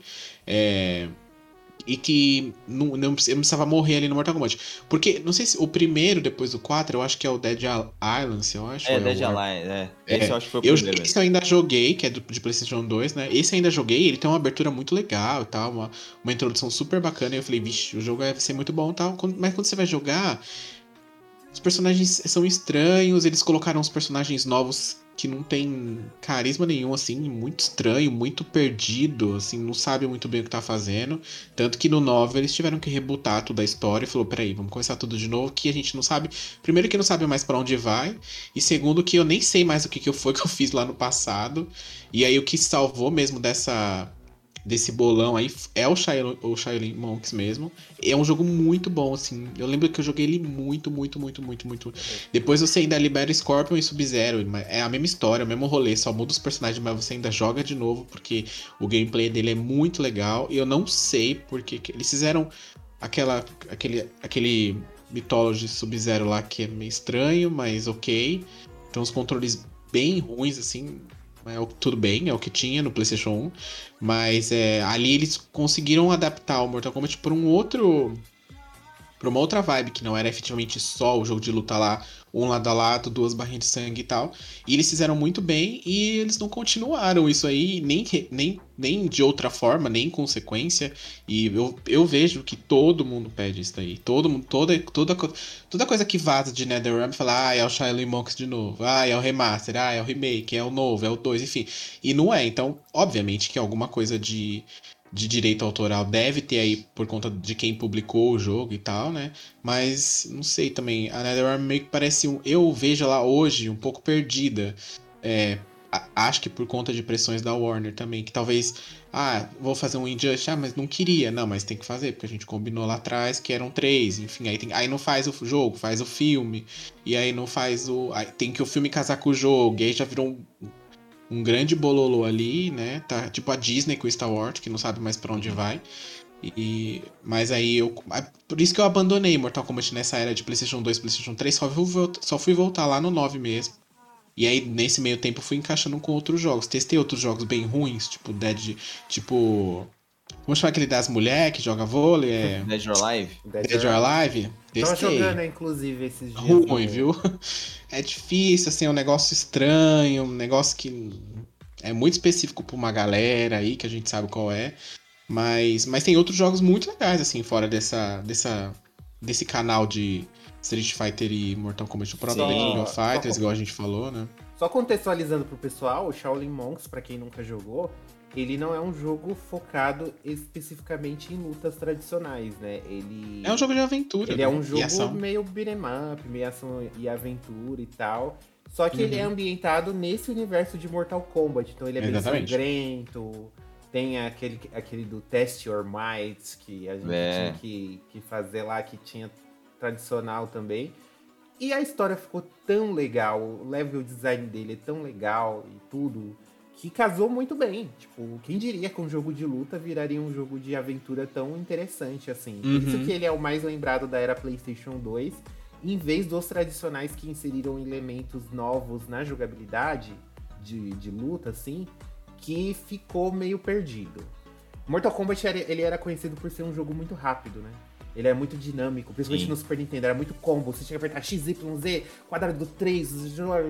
e que não precisava morrer ali no Mortal Kombat. Porque, não sei se o primeiro, depois do 4, eu acho que é o Dead Island, eu acho. Dead Island. Esse eu acho que foi o primeiro. Esse eu ainda joguei, que é de PlayStation 2, né? Esse eu ainda joguei, ele tem uma abertura muito legal e tal, uma introdução super bacana. E eu falei, vixe, o jogo vai ser muito bom e tal. Mas quando você vai jogar, os personagens são estranhos, eles colocaram uns personagens novos que não tem carisma nenhum, assim, muito estranho, muito perdido, assim, não sabe muito bem o que tá fazendo. Tanto que no 9 eles tiveram que rebutar toda a história e falou, peraí, vamos começar tudo de novo, que a gente não sabe, primeiro que não sabe mais pra onde vai, e segundo que eu nem sei mais o que foi que eu fiz lá no passado. E aí o que salvou mesmo desse bolão aí é o Shaolin Monks mesmo. É um jogo muito bom, assim. Eu lembro que eu joguei ele muito. Depois você ainda libera Scorpion e Sub-Zero. É a mesma história, o mesmo rolê. Só muda os personagens, mas você ainda joga de novo, porque o gameplay dele é muito legal. E eu não sei porque eles fizeram aquele Mythology Sub-Zero lá, que é meio estranho, mas ok. Então os controles bem ruins, assim. Tudo bem, é o que tinha no PlayStation 1, mas ali eles conseguiram adaptar o Mortal Kombat pra uma outra vibe, que não era efetivamente só o jogo de luta lá, um lado a lado, duas barrinhas de sangue e tal. E eles fizeram muito bem e eles não continuaram isso aí, nem de outra forma, nem com sequência. E eu vejo que todo mundo pede isso daí. Todo mundo, toda coisa que vaza de NetherRealm fala, é o Shaolin Monks de novo, é o remaster, é o remake, é o novo, é o 2, enfim. E não é, então, obviamente que alguma coisa de direito autoral deve ter aí por conta de quem publicou o jogo e tal, né? Mas, não sei também, a NetherRealm meio que parece eu vejo ela hoje um pouco perdida. Acho que por conta de pressões da Warner também, que talvez, vou fazer um Injustice, mas não queria. Não, mas tem que fazer, porque a gente combinou lá atrás que eram 3, enfim, aí não faz o jogo, faz o filme, e aí não faz o... Aí tem que o filme casar com o jogo, e aí já virou um grande bololô ali, né? Tá tipo a Disney com o Star Wars, que não sabe mais pra onde vai. Mas aí eu... Por isso que eu abandonei Mortal Kombat nessa era de PlayStation 2, PlayStation 3. Só fui voltar lá no 9 mesmo. E aí, nesse meio tempo, eu fui encaixando com outros jogos. Testei outros jogos bem ruins, tipo Dead... Tipo... Vamos chamar aquele das mulheres que joga vôlei? Dead or Alive? Dead or Alive? Testei. Tô jogando, inclusive, esses dias. Ruim, viu? É difícil, assim, é um negócio estranho, um negócio que é muito específico pra uma galera aí, que a gente sabe qual é. Mas tem outros jogos muito legais, assim, fora desse canal de Street Fighter e Mortal Kombat, o próprio The King of Fighters, igual a gente falou, né? Só contextualizando pro pessoal, o Shaolin Monks, pra quem nunca jogou, ele não é um jogo focado especificamente em lutas tradicionais, né? Ele é um jogo de aventura. Ele é um jogo meio beat'em up, meio ação e aventura e tal. Só que ele é ambientado nesse universo de Mortal Kombat. Então ele é bem sangrento. Tem aquele do Test Your Might, que a gente tinha que fazer lá, que tinha tradicional também. E a história ficou tão legal, o level design dele é tão legal e tudo, que casou muito bem. Tipo, quem diria que um jogo de luta viraria um jogo de aventura tão interessante, assim. Por isso que ele é o mais lembrado da era PlayStation 2, em vez dos tradicionais que inseriram elementos novos na jogabilidade de luta, assim, que ficou meio perdido. Mortal Kombat, ele era conhecido por ser um jogo muito rápido, né? Ele é muito dinâmico, principalmente no Super Nintendo, era muito combo. Você tinha que apertar XYZ, quadrado do 3, jogar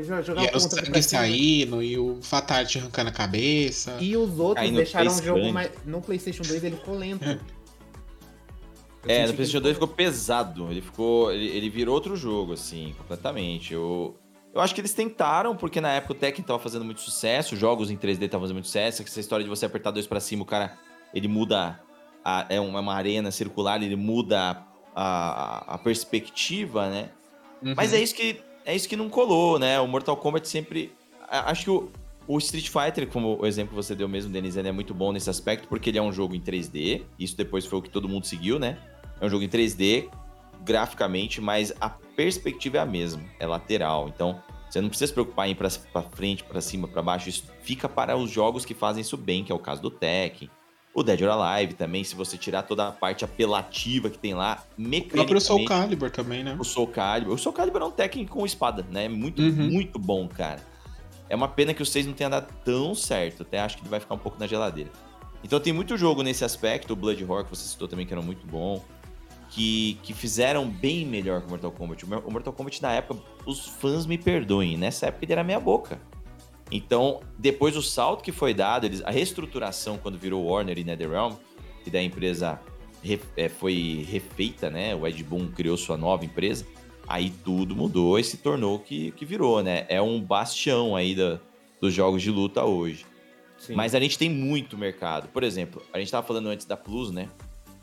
o sangue saindo, e o Fatality arrancando a cabeça. E os outros deixaram o jogo mais... No PlayStation 2 ele ficou lento. No PlayStation 2 ficou pesado. Ele virou outro jogo, assim, completamente. Eu acho que eles tentaram, porque na época o Tekken tava fazendo muito sucesso, jogos em 3D estavam fazendo muito sucesso, essa história de você apertar 2 pra cima, o cara, ele muda... É uma arena circular, ele muda a perspectiva, né? Mas é isso que não colou, né? O Mortal Kombat sempre... Acho que o Street Fighter, como o exemplo que você deu mesmo, Denis, ele é muito bom nesse aspecto, porque ele é um jogo em 3D. Isso depois foi o que todo mundo seguiu, né? É um jogo em 3D, graficamente, mas a perspectiva é a mesma, é lateral. Então, você não precisa se preocupar em ir pra frente, pra cima, pra baixo. Isso fica para os jogos que fazem isso bem, que é o caso do Tekken. O Dead or Alive também, se você tirar toda a parte apelativa que tem lá, mecanicamente... O próprio Soul Calibur também, né? O Soul Calibur é um Tekken com espada, né? É muito bom, cara. É uma pena que o 6 não tenha dado tão certo. Até acho que ele vai ficar um pouco na geladeira. Então tem muito jogo nesse aspecto, o Blood Roar que você citou também, que era muito bom, que fizeram bem melhor que o Mortal Kombat. O Mortal Kombat na época, os fãs me perdoem, nessa época ele era meia boca. Então, depois o salto que foi dado, a reestruturação quando virou Warner e NetherRealm, que da empresa foi refeita, né? O Ed Boon criou sua nova empresa, aí tudo mudou e se tornou o que virou, né? É um bastião aí dos jogos de luta hoje. Sim. Mas a gente tem muito mercado. Por exemplo, a gente estava falando antes da Plus, né?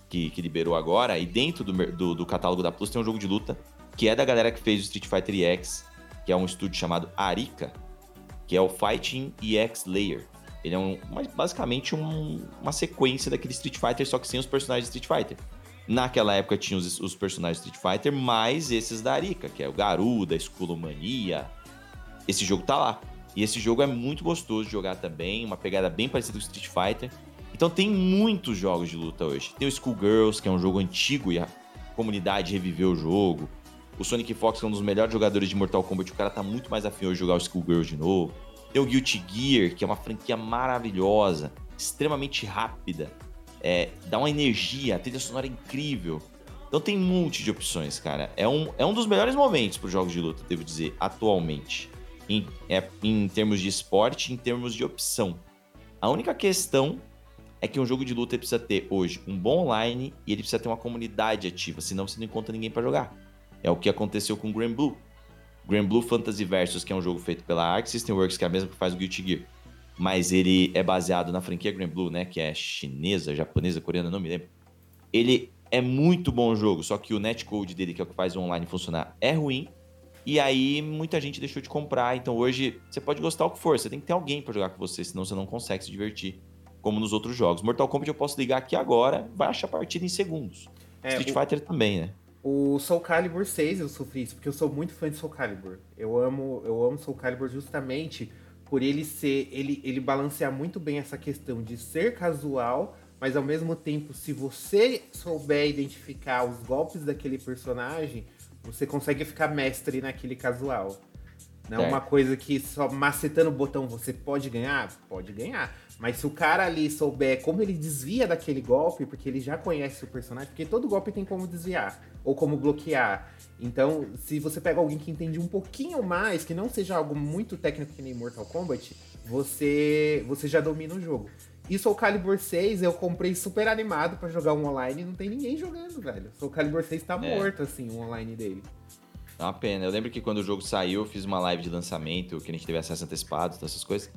Que liberou agora, e dentro do catálogo da Plus tem um jogo de luta que é da galera que fez o Street Fighter EX, que é um estúdio chamado Arica, que é o Fighting EX Layer. Ele é basicamente uma sequência daquele Street Fighter, só que sem os personagens de Street Fighter. Naquela época tinha os personagens de Street Fighter, mais esses da Arica, que é o Garuda, Esculomania. Esse jogo tá lá. E esse jogo é muito gostoso de jogar também, uma pegada bem parecida com Street Fighter. Então tem muitos jogos de luta hoje. Tem o Schoolgirls, que é um jogo antigo e a comunidade reviveu o jogo. O Sonic Fox, que é um dos melhores jogadores de Mortal Kombat, o cara tá muito mais afim de jogar o Schoolgirls de novo. Tem o Guilty Gear, que é uma franquia maravilhosa, extremamente rápida, dá uma energia, a trilha sonora é incrível. Então tem um monte de opções, cara. É um dos melhores momentos para os jogos de luta, devo dizer, atualmente. Em termos de esporte, em termos de opção. A única questão é que um jogo de luta precisa ter hoje um bom online e ele precisa ter uma comunidade ativa, senão você não encontra ninguém pra jogar. É o que aconteceu com o Granblue. Granblue Fantasy Versus, que é um jogo feito pela Arc System Works, que é a mesma que faz o Guilty Gear. Mas ele é baseado na franquia Granblue, né, que é chinesa, japonesa, coreana, não me lembro. Ele é muito bom jogo, só que o netcode dele, que é o que faz o online funcionar, é ruim. E aí muita gente deixou de comprar, então hoje você pode gostar o que for, você tem que ter alguém pra jogar com você, senão você não consegue se divertir. Como nos outros jogos. Mortal Kombat eu posso ligar aqui agora, baixa a partida em segundos. Street Fighter também, né? O Soul Calibur 6 eu sofri isso, porque eu sou muito fã de Soul Calibur. Eu amo Soul Calibur justamente por ele ser... Ele balancear muito bem essa questão de ser casual, mas ao mesmo tempo, se você souber identificar os golpes daquele personagem, você consegue ficar mestre naquele casual. Não é uma coisa que só macetando o botão você pode ganhar? Pode ganhar. Mas se o cara ali souber como ele desvia daquele golpe, porque ele já conhece o personagem, porque todo golpe tem como desviar, ou como bloquear. Então, se você pega alguém que entende um pouquinho mais, que não seja algo muito técnico que nem Mortal Kombat, você já domina o jogo. E Soul Calibur 6 eu comprei super animado pra jogar um online e não tem ninguém jogando, velho. Soul Calibur 6 tá morto, assim, o online dele. É uma pena. Eu lembro que quando o jogo saiu, eu fiz uma live de lançamento, que a gente teve acesso antecipado, todas essas coisas.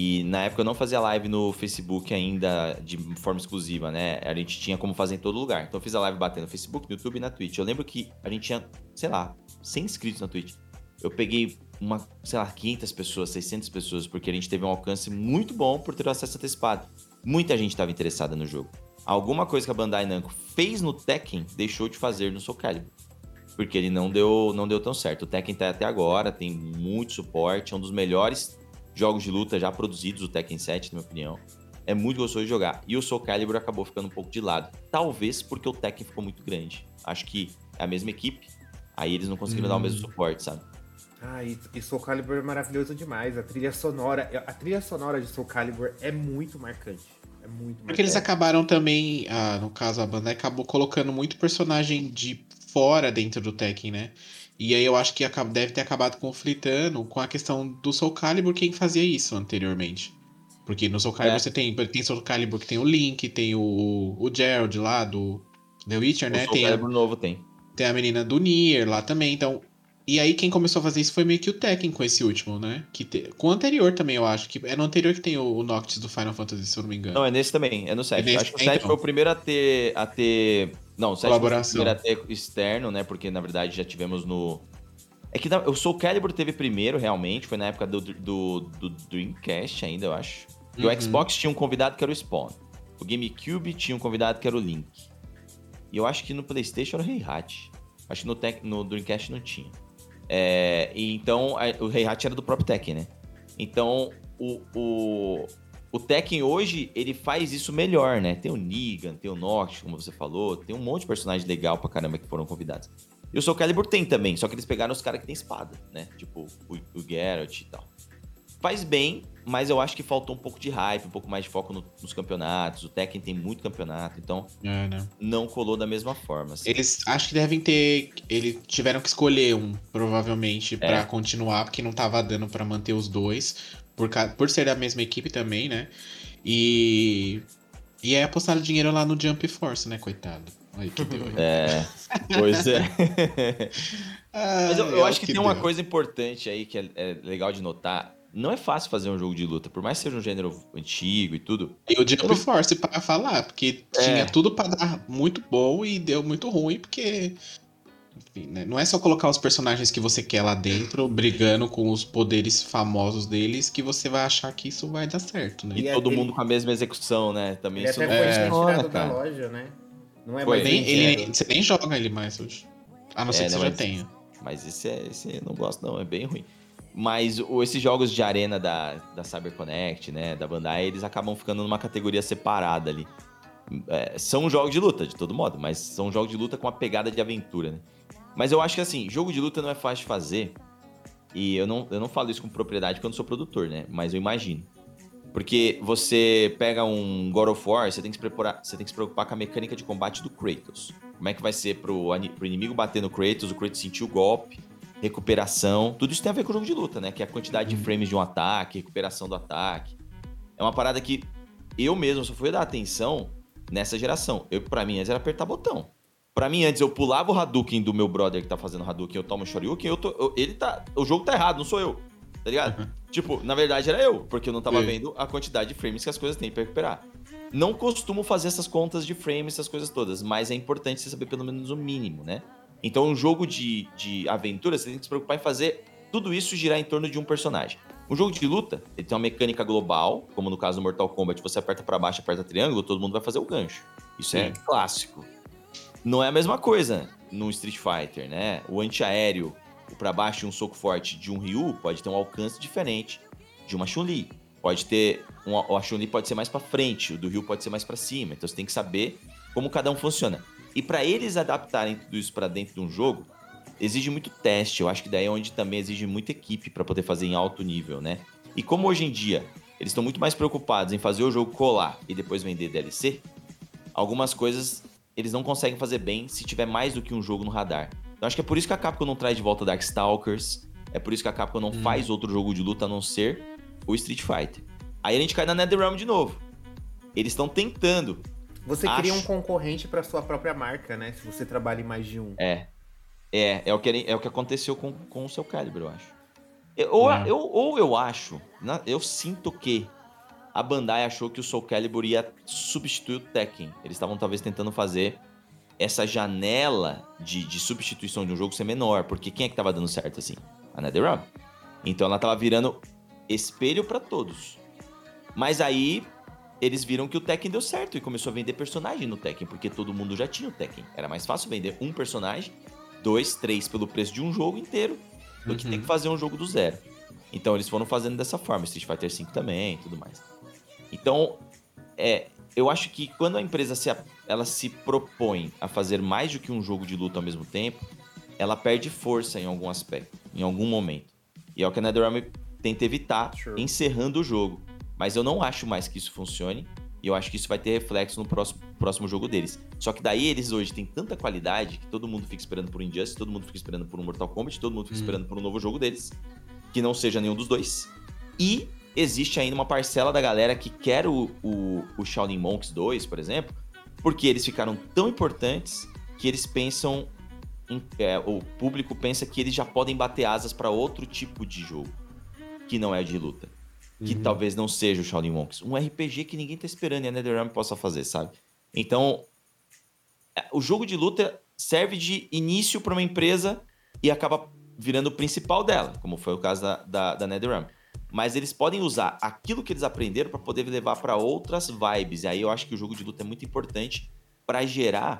E na época eu não fazia live no Facebook ainda de forma exclusiva, né? A gente tinha como fazer em todo lugar. Então eu fiz a live batendo no Facebook, no YouTube e na Twitch. Eu lembro que a gente tinha, 100 inscritos na Twitch. Eu peguei 500 pessoas, 600 pessoas, porque a gente teve um alcance muito bom por ter o acesso antecipado. Muita gente estava interessada no jogo. Alguma coisa que a Bandai Namco fez no Tekken, deixou de fazer no Soul Calibur. Porque ele não deu tão certo. O Tekken tá até agora, tem muito suporte, é um dos melhores jogos de luta já produzidos, o Tekken 7, na minha opinião. É muito gostoso de jogar. E o Soul Calibur acabou ficando um pouco de lado. Talvez porque o Tekken ficou muito grande. Acho que é a mesma equipe, aí eles não conseguiram dar o mesmo suporte, sabe? Ah, e Soul Calibur é maravilhoso demais. A trilha sonora de Soul Calibur é muito marcante. Porque eles acabaram também, no caso a Bandai, acabou colocando muito personagem de fora dentro do Tekken, né? E aí eu acho que deve ter acabado conflitando com a questão do Soul Calibur, quem fazia isso anteriormente. Porque no Soul Calibur você tem Soul Calibur que tem o Link, tem o Gerald lá do The Witcher, né? Soul Calibur novo tem. Tem a menina do Nier lá também, então... E aí quem começou a fazer isso foi meio que o Tekken com esse último, né? Com o anterior também, eu acho. É no anterior que tem o Noctis do Final Fantasy, se eu não me engano. Não, é nesse também, é no 7. Acho que o 7 foi o primeiro a ter... Não, o 7 foi o primeiro a ter externo, né? Porque, na verdade, já tivemos no... É que o Soul Calibur teve primeiro, realmente. Foi na época do Dreamcast ainda, eu acho. E o Xbox tinha um convidado que era o Spawn. O GameCube tinha um convidado que era o Link. E eu acho que no PlayStation era o Heihachi. Acho que no Dreamcast não tinha. Então, o Heihachi era do próprio Tekken, né? Então, o Tekken hoje, ele faz isso melhor, né? Tem o Negan, tem o Noctis, como você falou. Tem um monte de personagem legal pra caramba que foram convidados. E o Soul Calibur tem também, só que eles pegaram os caras que tem espada, né? Tipo, o Geralt e tal. faz bem, mas eu acho que faltou um pouco de hype, um pouco mais de foco nos campeonatos. O Tekken tem muito campeonato, então não colou da mesma forma. Assim. Eles acho que devem ter... Eles tiveram que escolher um, provavelmente, pra continuar, porque não tava dando pra manter os dois, por ser da mesma equipe também, né? E aí apostaram dinheiro lá no Jump Force, né, coitado? Aí que deu. Pois é. Mas eu acho que tem uma coisa importante aí que é legal de notar. Não é fácil fazer um jogo de luta, por mais que seja um gênero antigo e tudo. E o Jump Force pra falar, porque tinha tudo pra dar muito bom e deu muito ruim, porque... Enfim, né? Não é só colocar os personagens que você quer lá dentro, brigando com os poderes famosos deles, que você vai achar que isso vai dar certo, né? E todo mundo com a mesma execução, né? Também isso até foi retirado da loja, né? Não é mais você nem joga ele mais hoje. A não ser que você já tenha. Mas esse eu não gosto não, é bem ruim. Mas esses jogos de arena da CyberConnect, né, da Bandai, eles acabam ficando numa categoria separada ali. São jogos de luta, de todo modo, mas são jogos de luta com uma pegada de aventura, né? Mas eu acho que, assim, jogo de luta não é fácil de fazer. E eu não falo isso com propriedade porque eu não sou produtor, né? Mas eu imagino. Porque você pega um God of War, você tem que se preocupar com a mecânica de combate do Kratos. Como é que vai ser pro inimigo bater no Kratos, o Kratos sentir o golpe, recuperação. Tudo isso tem a ver com o jogo de luta, né? Que é a quantidade de frames de um ataque, recuperação do ataque. É uma parada que eu mesmo só fui dar atenção nessa geração. Pra mim, antes era apertar botão. Pra mim, antes, eu pulava o Hadouken do meu brother que tá fazendo Hadouken, eu tomo o Shoryuken, o jogo tá errado, não sou eu, tá ligado? Tipo, na verdade era eu, porque eu não tava vendo a quantidade de frames que as coisas têm pra recuperar. Não costumo fazer essas contas de frames, essas coisas todas, mas é importante você saber pelo menos o mínimo, né? Então, um jogo de aventura, você tem que se preocupar em fazer tudo isso girar em torno de um personagem. Um jogo de luta, ele tem uma mecânica global, como no caso do Mortal Kombat, você aperta pra baixo, aperta triângulo, todo mundo vai fazer o gancho. Isso é clássico. Não é a mesma coisa no Street Fighter, né? O antiaéreo, o pra baixo e um soco forte de um Ryu pode ter um alcance diferente de uma Chun-Li. A Chun-Li pode ser mais pra frente, o do Ryu pode ser mais pra cima. Então você tem que saber como cada um funciona. E pra eles adaptarem tudo isso pra dentro de um jogo, exige muito teste. Eu acho que daí é onde também exige muita equipe pra poder fazer em alto nível, né? E como hoje em dia eles estão muito mais preocupados em fazer o jogo colar e depois vender DLC, algumas coisas... eles não conseguem fazer bem se tiver mais do que um jogo no radar. Então acho que é por isso que a Capcom não traz de volta Darkstalkers, é por isso que a Capcom não faz outro jogo de luta a não ser o Street Fighter. Aí a gente cai na NetherRealm de novo. Eles estão tentando. Você cria um concorrente para sua própria marca, né? Se você trabalha em mais de um. É o que aconteceu com o seu calibre, eu acho. Eu sinto que a Bandai achou que o Soul Calibur ia substituir o Tekken. Eles estavam talvez tentando fazer essa janela de substituição de um jogo ser menor. Porque quem é que estava dando certo assim? A NetherRealm. Então ela estava virando espelho para todos. Mas aí eles viram que o Tekken deu certo e começou a vender personagem no Tekken. Porque todo mundo já tinha o Tekken. Era mais fácil vender um personagem, 2, 3 pelo preço de um jogo inteiro do que ter que fazer um jogo do zero. Então eles foram fazendo dessa forma. Street Fighter V também e tudo mais. Então, eu acho que quando a empresa ela se propõe a fazer mais do que um jogo de luta ao mesmo tempo, ela perde força em algum aspecto, em algum momento. E é o que a NetherRealm tenta evitar, encerrando o jogo. Mas eu não acho mais que isso funcione, e eu acho que isso vai ter reflexo no próximo jogo deles. Só que daí eles hoje têm tanta qualidade que todo mundo fica esperando por Injustice, todo mundo fica esperando por um Mortal Kombat, todo mundo fica esperando por um novo jogo deles, que não seja nenhum dos dois. E existe ainda uma parcela da galera que quer o Shaolin Monks 2, por exemplo, porque eles ficaram tão importantes que eles pensam... o público pensa que eles já podem bater asas para outro tipo de jogo, que não é de luta. Que talvez não seja o Shaolin Monks. Um RPG que ninguém tá esperando e a NetherRealm possa fazer, sabe? Então, o jogo de luta serve de início para uma empresa e acaba virando o principal dela, como foi o caso da NetherRealm. Mas eles podem usar aquilo que eles aprenderam para poder levar para outras vibes. E aí eu acho que o jogo de luta é muito importante para gerar,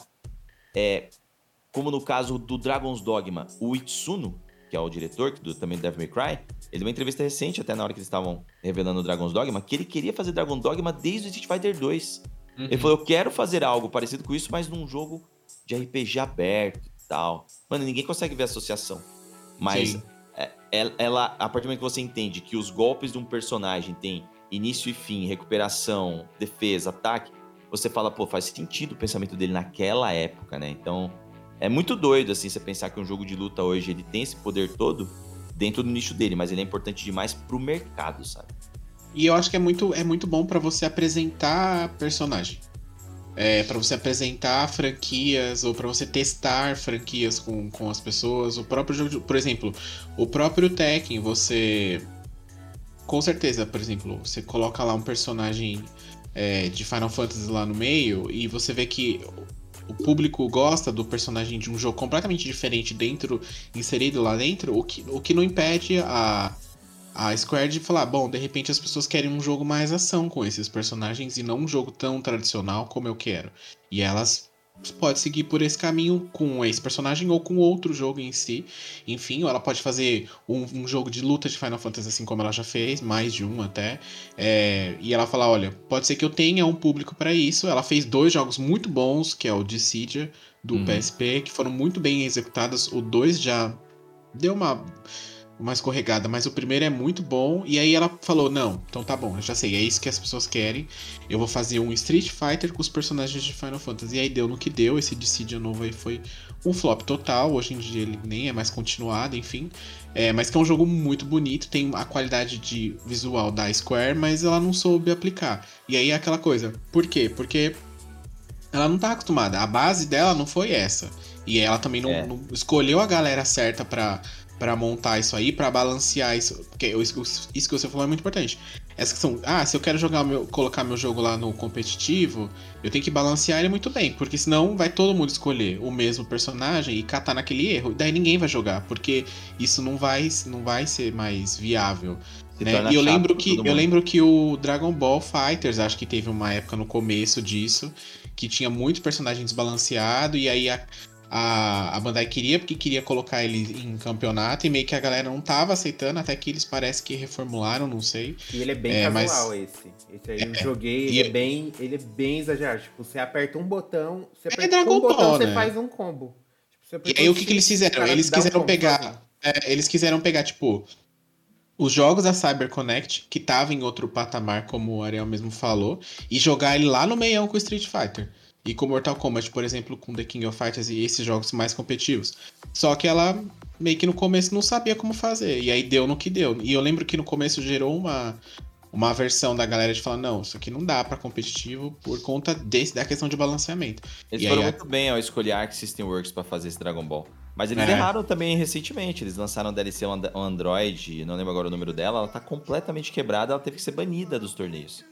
como no caso do Dragon's Dogma, o Itsuno, que é o diretor também do Devil May Cry, ele deu uma entrevista recente, até na hora que eles estavam revelando o Dragon's Dogma, que ele queria fazer Dragon's Dogma desde o Street Fighter 2. Ele falou, eu quero fazer algo parecido com isso, mas num jogo de RPG aberto e tal. Mano, ninguém consegue ver a associação. Mas... Sim. ela, a partir do momento que você entende que os golpes de um personagem tem início e fim, recuperação, defesa, ataque, você fala, pô, faz sentido o pensamento dele naquela época, né? Então, é muito doido, assim, você pensar que um jogo de luta hoje, ele tem esse poder todo dentro do nicho dele, mas ele é importante demais pro mercado, sabe? E eu acho que é muito bom pra você apresentar personagem. Pra você apresentar franquias, ou pra você testar franquias com as pessoas. O próprio jogo, por exemplo, o próprio Tekken, você... Com certeza, por exemplo, você coloca lá um personagem de Final Fantasy lá no meio e você vê que o público gosta do personagem de um jogo completamente diferente inserido lá dentro, o que não impede a Square de falar, bom, de repente as pessoas querem um jogo mais ação com esses personagens e não um jogo tão tradicional como eu quero. E elas podem seguir por esse caminho com esse personagem ou com outro jogo em si. Enfim, ela pode fazer um jogo de luta de Final Fantasy, assim como ela já fez, mais de um até. E ela fala, olha, pode ser que eu tenha um público pra isso. Ela fez 2 jogos muito bons, que é o Dissidia, do PSP, que foram muito bem executados. O 2 já deu uma escorregada, mas o primeiro é muito bom. E aí ela falou, não, então tá bom, eu já sei, é isso que as pessoas querem. Eu vou fazer um Street Fighter com os personagens de Final Fantasy. E aí deu no que deu, esse Dissidia novo aí foi um flop total. Hoje em dia ele nem é mais continuado, enfim. Mas que é um jogo muito bonito, tem a qualidade de visual da Square, mas ela não soube aplicar. E aí é aquela coisa, por quê? Porque ela não tá acostumada, a base dela não foi essa. E ela também não escolheu a galera certa pra montar isso aí, pra balancear isso. Porque isso que você falou é muito importante. Essa questão, se eu quero jogar colocar meu jogo lá no competitivo, eu tenho que balancear ele muito bem, porque senão vai todo mundo escolher o mesmo personagem e catar naquele erro, e daí ninguém vai jogar, porque isso não vai ser mais viável. Né? E eu lembro que o Dragon Ball Fighters, acho que teve uma época no começo disso, que tinha muito personagem desbalanceado, e aí a Bandai queria colocar ele em campeonato e meio que a galera não tava aceitando, até que eles parece que reformularam, não sei. E ele é bem casual, mas... esse aí eu joguei, ele é bem exagerado. Tipo, você aperta um botão, você aperta um botão, né? Você faz um combo. Tipo, e aí o que eles fizeram? Eles quiseram pegar, tipo, os jogos da CyberConnect, que tava em outro patamar, como o Ariel mesmo falou, e jogar ele lá no meião com o Street Fighter. E com Mortal Kombat, por exemplo, com The King of Fighters e esses jogos mais competitivos. Só que ela meio que no começo não sabia como fazer. E aí deu no que deu. E eu lembro que no começo gerou uma versão da galera de falar, não, isso aqui não dá pra competitivo por conta da questão de balanceamento. Eles foram muito bem ao escolher a Arc System Works pra fazer esse Dragon Ball. Mas eles erraram também recentemente. Eles lançaram a DLC Android, não lembro agora o número dela. Ela tá completamente quebrada, ela teve que ser banida dos torneios.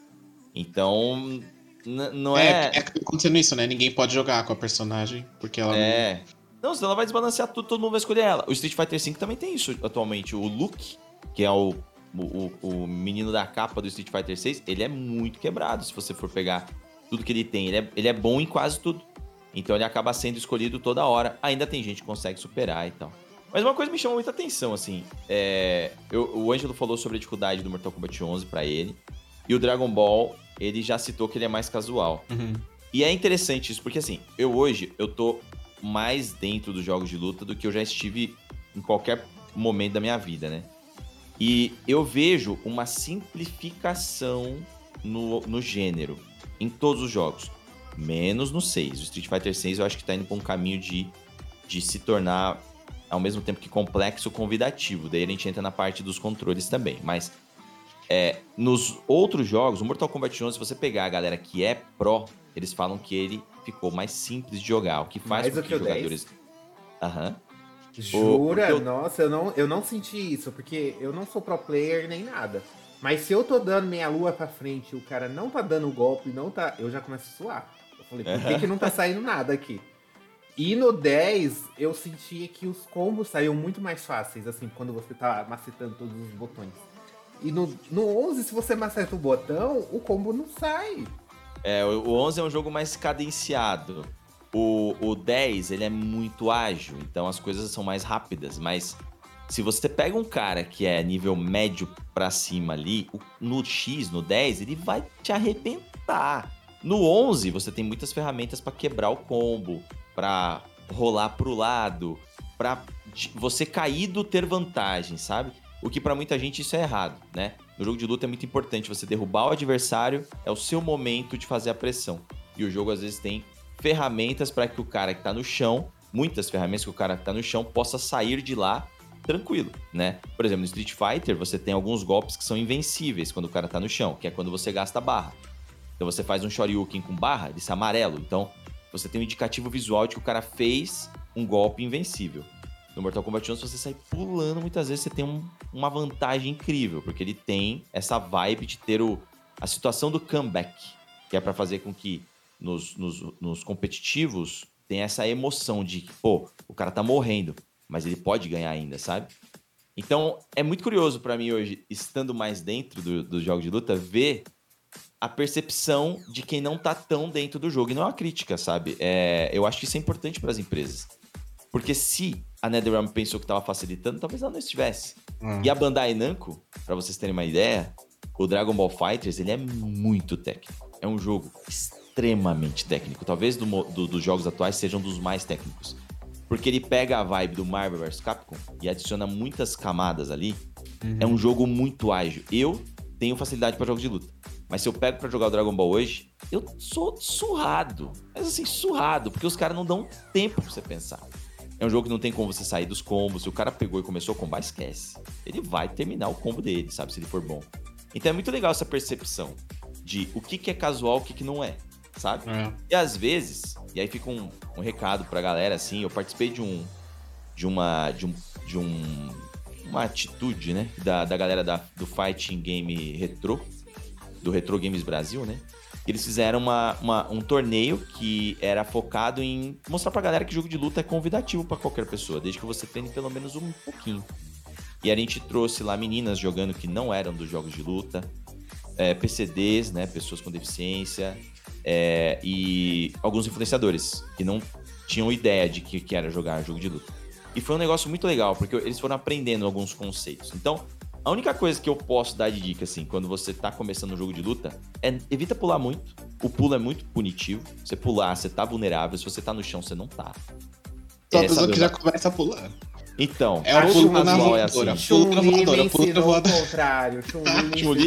Então... Não é que tá acontecendo isso, né? Ninguém pode jogar com a personagem, porque ela não... Não, senão ela vai desbalancear tudo, todo mundo vai escolher ela. O Street Fighter V também tem isso atualmente. O Luke, que é o menino da capa do Street Fighter VI, ele é muito quebrado, se você for pegar tudo que ele tem. Ele é bom em quase tudo. Então ele acaba sendo escolhido toda hora. Ainda tem gente que consegue superar e tal. Mas uma coisa me chama muita atenção, assim. O Ângelo falou sobre a dificuldade do Mortal Kombat 11 pra ele. E o Dragon Ball... ele já citou que ele é mais casual. Uhum. E é interessante isso, porque assim, hoje eu tô mais dentro dos jogos de luta do que eu já estive em qualquer momento da minha vida, né? E eu vejo uma simplificação no gênero, em todos os jogos, menos no 6. O Street Fighter 6 eu acho que tá indo pra um caminho de se tornar, ao mesmo tempo que complexo, convidativo. Daí a gente entra na parte dos controles também, mas... nos outros jogos, o Mortal Kombat 11, se você pegar a galera que é pró, eles falam que ele ficou mais simples de jogar, o que faz com que os jogadores... Aham. Jura? Nossa, eu não senti isso, porque eu não sou pro player nem nada. Mas se eu tô dando meia lua pra frente e o cara não tá dando o golpe, não tá... eu já começo a suar. Eu falei, por que não tá saindo nada aqui? E no 10, eu sentia que os combos saíam muito mais fáceis, assim, quando você tá macetando todos os botões. E no 11, se você acerta o botão, o combo não sai. O 11 é um jogo mais cadenciado. O 10, ele é muito ágil, então as coisas são mais rápidas. Mas se você pega um cara que é nível médio pra cima ali, no X, no 10, ele vai te arrebentar. No 11, você tem muitas ferramentas pra quebrar o combo, pra rolar pro lado... pra você caído ter vantagem, sabe? O que pra muita gente isso é errado, né? No jogo de luta é muito importante você derrubar o adversário, é o seu momento de fazer a pressão. E o jogo às vezes tem ferramentas pra que o cara que tá no chão, muitas ferramentas que o cara que tá no chão possa sair de lá tranquilo, né? Por exemplo, no Street Fighter você tem alguns golpes que são invencíveis quando o cara tá no chão, que é quando você gasta barra. Então você faz um Shoryuken com barra, ele é amarelo. Então você tem um indicativo visual de que o cara fez um golpe invencível. No Mortal Kombat 11, se você sai pulando, muitas vezes você tem uma vantagem incrível, porque ele tem essa vibe de ter a situação do comeback, que é pra fazer com que nos competitivos tenha essa emoção de que, pô, o cara tá morrendo, mas ele pode ganhar ainda, sabe? Então, é muito curioso pra mim hoje, estando mais dentro do jogo de luta, ver a percepção de quem não tá tão dentro do jogo. E não é uma crítica, sabe? Eu acho que isso é importante pras empresas. Porque se a NetherRealm pensou que estava facilitando, talvez ela não estivesse. E a Bandai Namco, pra vocês terem uma ideia, o Dragon Ball FighterZ, ele é muito técnico. É um jogo extremamente técnico. Talvez dos jogos atuais seja um dos mais técnicos. Porque ele pega a vibe do Marvel vs Capcom e adiciona muitas camadas ali. Uhum. É um jogo muito ágil. Eu tenho facilidade pra jogos de luta. Mas se eu pego pra jogar o Dragon Ball hoje, eu sou surrado. Mas assim, surrado. Porque os caras não dão tempo pra você pensar. É um jogo que não tem como você sair dos combos. Se o cara pegou e começou a combar, esquece. Ele vai terminar o combo dele, sabe? Se ele for bom. Então é muito legal essa percepção de o que é casual, o que não é, sabe? É. E às vezes, e aí fica um recado pra galera, assim, eu participei de uma atitude, né? Da galera do Fighting Game Retro, do Retro Games Brasil, né? Eles fizeram um torneio que era focado em mostrar pra galera que jogo de luta é convidativo pra qualquer pessoa, desde que você treine pelo menos um pouquinho. E a gente trouxe lá meninas jogando que não eram dos jogos de luta, PCDs, né, pessoas com deficiência, e alguns influenciadores que não tinham ideia de que era jogar jogo de luta. E foi um negócio muito legal, porque eles foram aprendendo alguns conceitos. Então, a única coisa que eu posso dar de dica, assim, quando você tá começando um jogo de luta, é evita pular muito. O pulo é muito punitivo. Você pular, você tá vulnerável. Se você tá no chão, você não tá. Só a pessoa que já começa a pular. Então, é o pulo na voadora. Chun-Li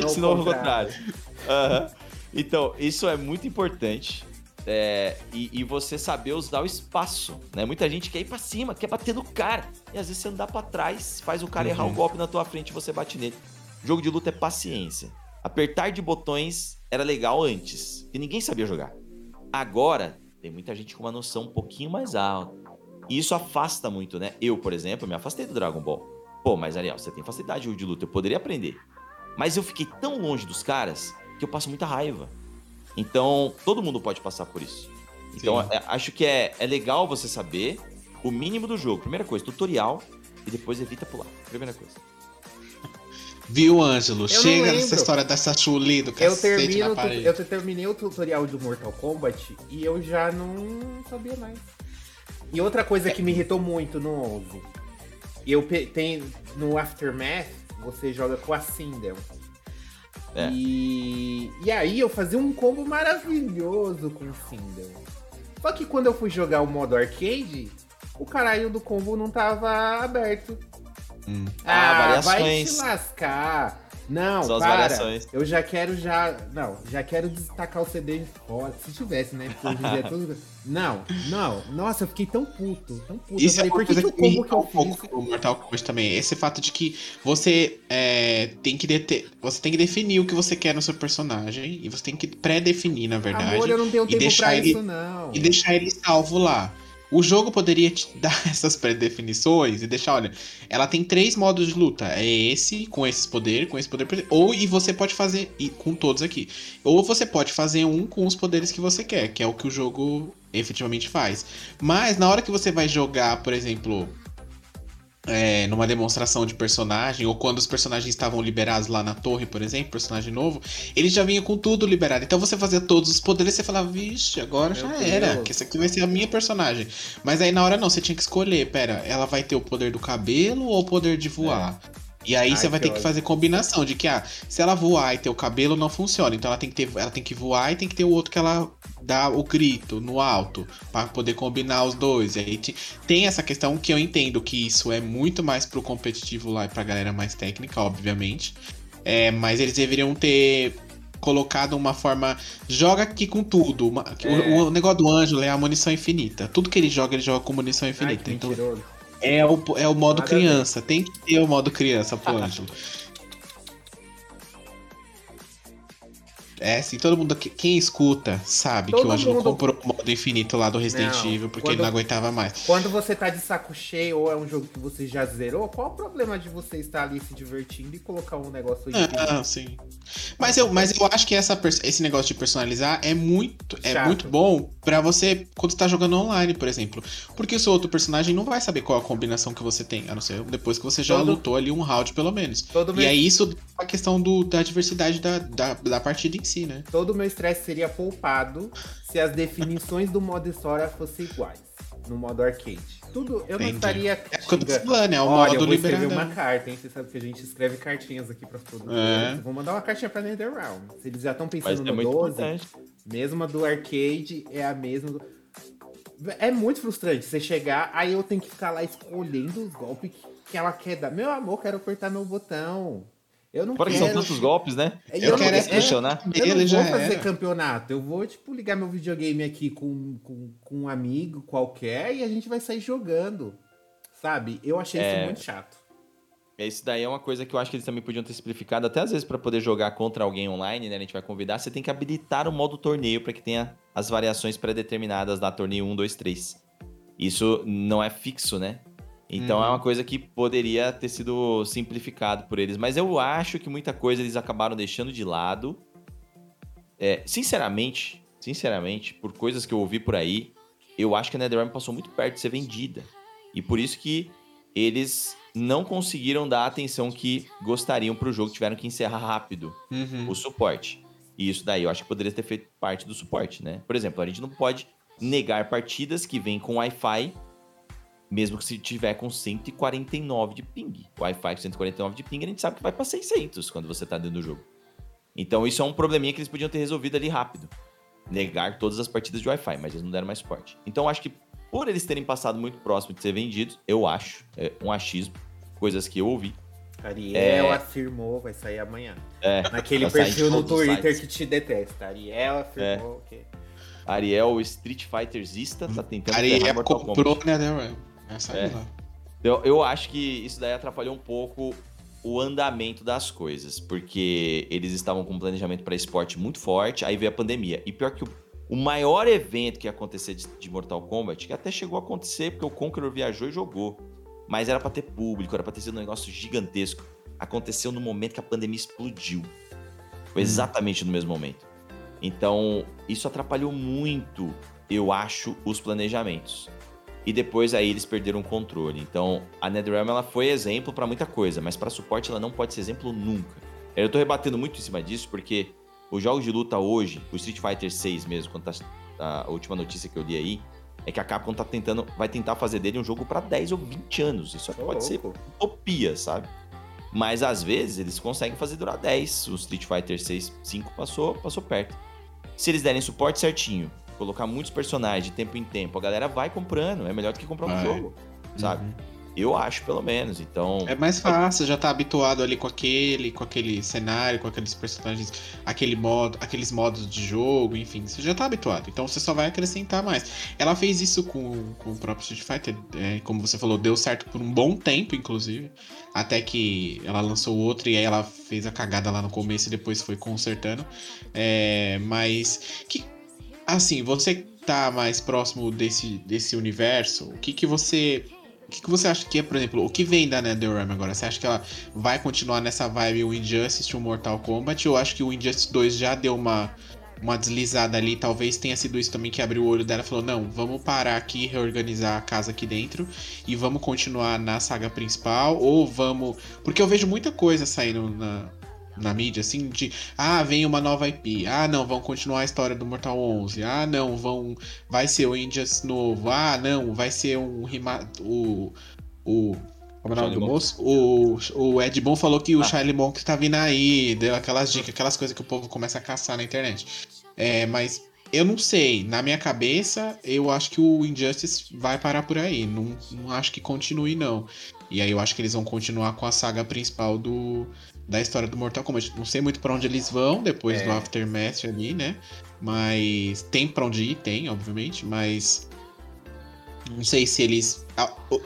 ensinou o contrário. Então, isso é muito importante. E você saber usar o espaço, né? Muita gente quer ir pra cima, quer bater no cara. E às vezes você andar pra trás, faz o cara errar um golpe na tua frente e você bate nele. Jogo de luta é paciência. Apertar de botões era legal antes, e ninguém sabia jogar. Agora, tem muita gente com uma noção um pouquinho mais alta. E isso afasta muito, né? Eu, por exemplo, me afastei do Dragon Ball. Pô, mas Ariel, você tem facilidade de jogo de luta, eu poderia aprender. Mas eu fiquei tão longe dos caras que eu passo muita raiva. Então, todo mundo pode passar por isso. Então, acho que é legal você saber o mínimo do jogo. Primeira coisa, tutorial, e depois evita pular. Primeira coisa. Viu, Ângelo? Chega nessa história dessa Chun-Li do cacete na parede. Eu terminei o tutorial do Mortal Kombat e eu já não sabia mais. E outra coisa que me irritou muito no 11. No Aftermath, você joga com a Sindel. E aí eu fazia um combo maravilhoso com o Sindel. Só que quando eu fui jogar o modo arcade, o caralho do combo não tava aberto. Vai te lascar. Não, só para. As variações. Eu já quero já quero destacar o CD de fora. Se tivesse, né? Porque hoje é tudo... Não. Nossa, eu fiquei tão puto. Isso eu falei, por que o combo que eu fiz? O Mortal Kombat também. Esse fato de que você você tem que definir o que você quer no seu personagem. E você tem que pré-definir, na verdade. Amor, eu não tenho tempo pra isso, não. E deixar ele salvo lá. O jogo poderia te dar essas pré-definições e deixar, olha, ela tem 3 modos de luta. É esse, com esse poder. Ou e você pode fazer com todos aqui. Ou você pode fazer um com os poderes que você quer, que é o que o jogo efetivamente faz. Mas na hora que você vai jogar, por exemplo, numa demonstração de personagem, ou quando os personagens estavam liberados lá na torre, por exemplo, personagem novo, eles já vinham com tudo liberado. Então você fazia todos os poderes e você falava, vixe, agora meu já Deus. Era, que essa aqui vai ser a minha personagem. Mas aí na hora não, você tinha que escolher, ela vai ter o poder do cabelo ou o poder de voar? E aí você vai ter que fazer combinação de que, se ela voar e ter o cabelo, não funciona. Então ela tem que voar e tem que ter o outro que ela dá o grito no alto, pra poder combinar os dois. E aí tem essa questão que eu entendo que isso é muito mais pro competitivo lá e pra galera mais técnica, obviamente. Mas eles deveriam ter colocado uma forma, joga aqui com tudo. O negócio do Ângelo é a munição infinita. Tudo que ele joga com munição infinita. Então é o modo criança. Tem que ter o modo criança pro Ângelo. Sim, todo mundo, quem escuta sabe todo que o Ângelo comprou o modo infinito lá do Resident Evil, porque ele não aguentava mais. Quando você tá de saco cheio ou é um jogo que você já zerou, qual o problema de você estar ali se divertindo e colocar um negócio infinito? Sim. Mas eu acho que esse negócio de personalizar é muito bom pra você, quando você tá jogando online, por exemplo. Porque o seu outro personagem não vai saber qual a combinação que você tem, a não ser depois que você já lutou ali um round, pelo menos. É isso a questão da diversidade da partida em si. Né? Todo o meu estresse seria poupado se as definições do modo história fossem iguais no modo arcade. Tudo, eu não estaria... Olha, eu vou escrever uma carta, hein? Você sabe que a gente escreve cartinhas aqui pra todo mundo. Eu vou mandar uma cartinha pra NetherRealm. Se eles já estão pensando no 12, mesma do arcade, é a mesma... É muito frustrante você chegar, aí eu tenho que ficar lá escolhendo os golpes que ela quer dar. Meu amor, quero apertar meu botão. Eu não quero... são tantos golpes, né? Eu não vou fazer campeonato. Eu vou, ligar meu videogame aqui com um amigo qualquer e a gente vai sair jogando, sabe? Eu achei isso muito chato. Isso daí é uma coisa que eu acho que eles também podiam ter simplificado. Até às vezes, para poder jogar contra alguém online, né? A gente vai convidar. Você tem que habilitar o modo torneio para que tenha as variações pré-determinadas da torneio 1, 2, 3. Isso não é fixo, né? Então é uma coisa que poderia ter sido simplificado por eles. Mas eu acho que muita coisa eles acabaram deixando de lado. Sinceramente, por coisas que eu ouvi por aí, eu acho que a NetherRealm passou muito perto de ser vendida. E por isso que eles não conseguiram dar a atenção que gostariam pro jogo. Tiveram que encerrar rápido o suporte. E isso daí eu acho que poderia ter feito parte do suporte, né? Por exemplo, a gente não pode negar partidas que vêm com Wi-Fi... Mesmo que se tiver com 149 de ping. Wi-Fi com 149 de ping, a gente sabe que vai para 600 quando você tá dentro do jogo. Então isso é um probleminha que eles podiam ter resolvido ali rápido. Negar todas as partidas de Wi-Fi, mas eles não deram mais suporte. Então acho que por eles terem passado muito próximo de ser vendidos, eu acho, um achismo, coisas que eu ouvi. Ariel afirmou, vai sair amanhã. Naquele perfil no Twitter que te detesta. Ariel afirmou que... Ariel, Street Fightersista, tá tentando... Ariel comprou, né, Eu acho que isso daí atrapalhou um pouco o andamento das coisas, porque eles estavam com um planejamento para esporte muito forte, aí veio a pandemia. E pior que o maior evento que ia acontecer de Mortal Kombat, que até chegou a acontecer, porque o Conqueror viajou e jogou, mas era para ter público, era para ter sido um negócio gigantesco. Aconteceu no momento que a pandemia explodiu. Foi exatamente no mesmo momento. Então, isso atrapalhou muito, eu acho, os planejamentos. E depois aí eles perderam o controle. Então, a NetherRealm ela foi exemplo para muita coisa, mas para suporte ela não pode ser exemplo nunca. Eu tô rebatendo muito em cima disso, porque os jogos de luta hoje, o Street Fighter VI mesmo, quando a última notícia que eu li aí, é que a Capcom vai tentar fazer dele um jogo para 10 ou 20 anos. Isso pode ser utopia, sabe? Mas às vezes eles conseguem fazer durar 10. O Street Fighter VI, 5 passou perto. Se eles derem suporte certinho, colocar muitos personagens de tempo em tempo, a galera vai comprando. É melhor do que comprar um jogo, sabe? Eu acho, pelo menos. Então é mais fácil, já tá habituado ali com aquele cenário, com aqueles personagens, aqueles modos de jogo, enfim, você já tá habituado. Então você só vai acrescentar mais. Ela fez isso com o próprio Street Fighter, como você falou, deu certo por um bom tempo, inclusive. Até que ela lançou outro e aí ela fez a cagada lá no começo e depois foi consertando. Mas que, assim, você tá mais próximo desse universo, o que você acha que é, por exemplo, o que vem da NetherRealm agora? Você acha que ela vai continuar nessa vibe o Injustice, o Mortal Kombat? Ou acho que o Injustice 2 já deu uma deslizada ali? Talvez tenha sido isso também que abriu o olho dela e falou, não, vamos parar aqui, reorganizar a casa aqui dentro e vamos continuar na saga principal, ou vamos... Porque eu vejo muita coisa saindo na mídia, assim, de vem uma nova IP, não, vão continuar a história do Mortal 11, não, vai ser o Injustice novo, não, vai ser um remake, o Como é o nome do moço? O Ed Boon falou que o Shaolin Monks tá vindo aí, deu aquelas dicas, aquelas coisas que o povo começa a caçar na internet. É, mas eu não sei, na minha cabeça, eu acho que o Injustice vai parar por aí. Não acho que continue, não. E aí eu acho que eles vão continuar com a saga principal da história do Mortal Kombat. Não sei muito pra onde eles vão depois do Aftermath ali, né? Mas tem pra onde ir, tem, obviamente, mas não sei se eles...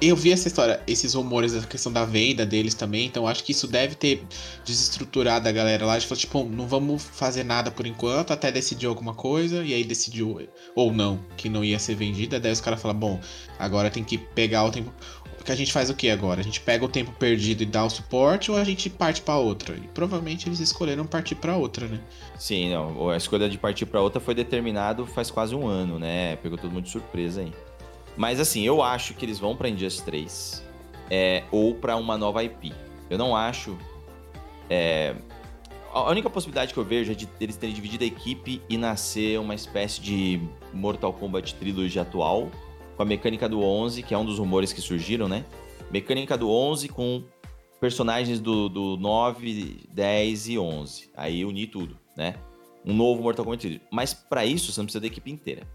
Eu vi essa história, esses rumores, essa questão da venda deles também, então acho que isso deve ter desestruturado a galera lá. A gente falou, tipo, não vamos fazer nada por enquanto, até decidir alguma coisa, e aí decidiu, ou não, que não ia ser vendida. Daí os caras falaram, bom, agora tem que pegar o tempo... Porque a gente faz o que agora? A gente pega o tempo perdido e dá o suporte, ou a gente parte pra outra? E provavelmente eles escolheram partir pra outra, né? Sim, não, a escolha de partir pra outra foi determinado faz quase um ano, né? Pegou todo mundo de surpresa aí. Mas assim, eu acho que eles vão pra Injustice 3 ou pra uma nova IP. Eu não acho... A única possibilidade que eu vejo é de eles terem dividido a equipe e nascer uma espécie de Mortal Kombat Trilogy atual, com a mecânica do 11, que é um dos rumores que surgiram, né? Mecânica do 11 com personagens do 9, 10 e 11. Aí unir tudo, né? Um novo Mortal Kombat Trilogy. Mas pra isso, você não precisa da equipe inteira.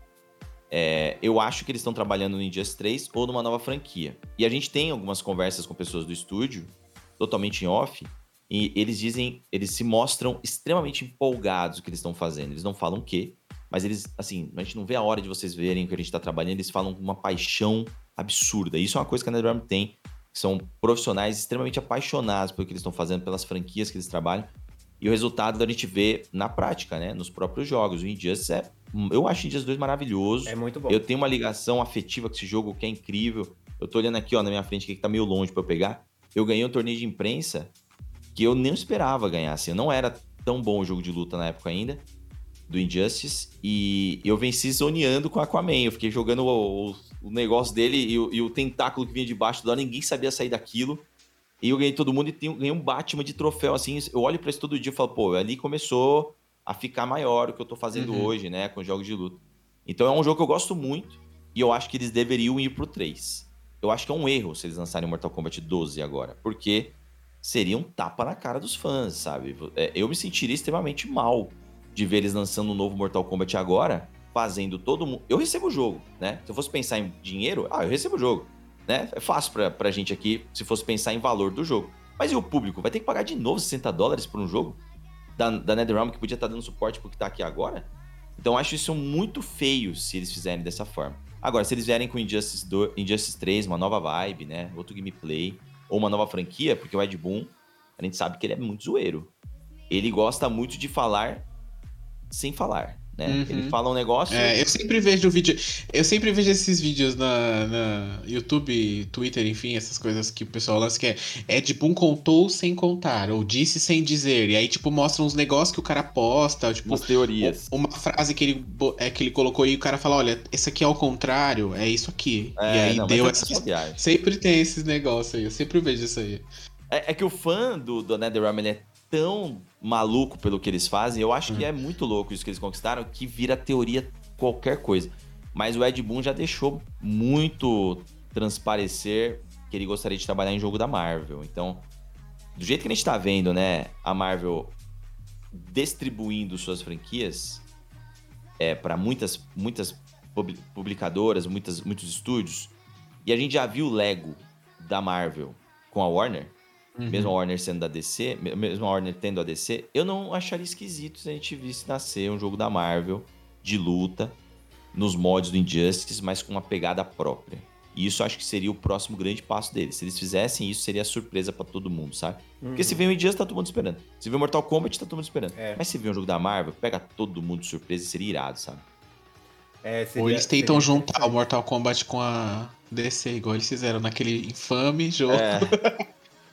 Eu acho que eles estão trabalhando no Injustice 3 ou numa nova franquia. E a gente tem algumas conversas com pessoas do estúdio, totalmente em off, e eles dizem, eles se mostram extremamente empolgados o que eles estão fazendo. Eles não falam o quê, mas eles, assim, a gente não vê a hora de vocês verem o que a gente tá trabalhando, eles falam com uma paixão absurda. Isso é uma coisa que a NetherRealm tem, que são profissionais extremamente apaixonados pelo que eles estão fazendo, pelas franquias que eles trabalham. E o resultado a gente vê na prática, né? Nos próprios jogos. O Injustice eu acho o Injustice 2 maravilhoso. É muito bom. Eu tenho uma ligação afetiva com esse jogo que é incrível. Eu tô olhando aqui, ó, na minha frente, que tá meio longe pra eu pegar. Eu ganhei um torneio de imprensa que eu nem esperava ganhar, assim. Não era tão bom o jogo de luta na época ainda, do Injustice. E eu venci zoneando com o Aquaman. Eu fiquei jogando o negócio dele e o tentáculo que vinha debaixo da hora. Ninguém sabia sair daquilo. E eu ganhei todo mundo e ganhei um Batman de troféu, assim. Eu olho pra isso todo dia e falo, pô, ali começou a ficar maior o que eu tô fazendo hoje, né? Com jogos de luta. Então é um jogo que eu gosto muito e eu acho que eles deveriam ir pro 3. Eu acho que é um erro se eles lançarem Mortal Kombat 12 agora, porque seria um tapa na cara dos fãs, sabe? Eu me sentiria extremamente mal de ver eles lançando um novo Mortal Kombat agora, fazendo todo mundo... Eu recebo o jogo, né? Se eu fosse pensar em dinheiro, eu recebo o jogo. Né? É fácil pra gente aqui, se fosse pensar em valor do jogo. Mas e o público? Vai ter que pagar de novo $60 por um jogo da NetherRealm, que podia estar dando suporte pro que tá aqui agora? Então acho isso muito feio se eles fizerem dessa forma. Agora, se eles vierem com Injustice 3, uma nova vibe, né? Outro gameplay, ou uma nova franquia, porque o Ed Boon, a gente sabe que ele é muito zoeiro. Ele gosta muito de falar sem falar. Né? Ele fala um negócio... Eu sempre vejo esses vídeos na YouTube, Twitter, enfim, essas coisas que o pessoal lança, que é tipo um contou sem contar, ou disse sem dizer, e aí tipo mostram uns negócios que o cara posta, tipo... As teorias. Uma frase que ele colocou e o cara fala, olha, esse aqui é o contrário, é isso aqui. Sempre tem esses negócios aí, eu sempre vejo isso aí. É que o fã do NetherRealm, ele é tão maluco pelo que eles fazem, eu acho que é muito louco isso que eles conquistaram, que vira teoria qualquer coisa. Mas o Ed Boon já deixou muito transparecer que ele gostaria de trabalhar em jogo da Marvel. Então, do jeito que a gente tá vendo, né, a Marvel distribuindo suas franquias para muitas publicadoras, muitos estúdios, e a gente já viu o Lego da Marvel com a Warner. Mesmo a Warner sendo da DC, mesmo a Warner tendo a DC, eu não acharia esquisito se a gente visse nascer um jogo da Marvel de luta nos mods do Injustice, mas com uma pegada própria. E isso acho que seria o próximo grande passo deles. Se eles fizessem isso, seria surpresa pra todo mundo, sabe? Porque se vem o Injustice, tá todo mundo esperando. Se vem o Mortal Kombat, tá todo mundo esperando. Mas se vem um jogo da Marvel, pega todo mundo de surpresa e seria irado, sabe? Ou eles tentam juntar o Mortal Kombat com a DC, igual eles fizeram naquele infame jogo.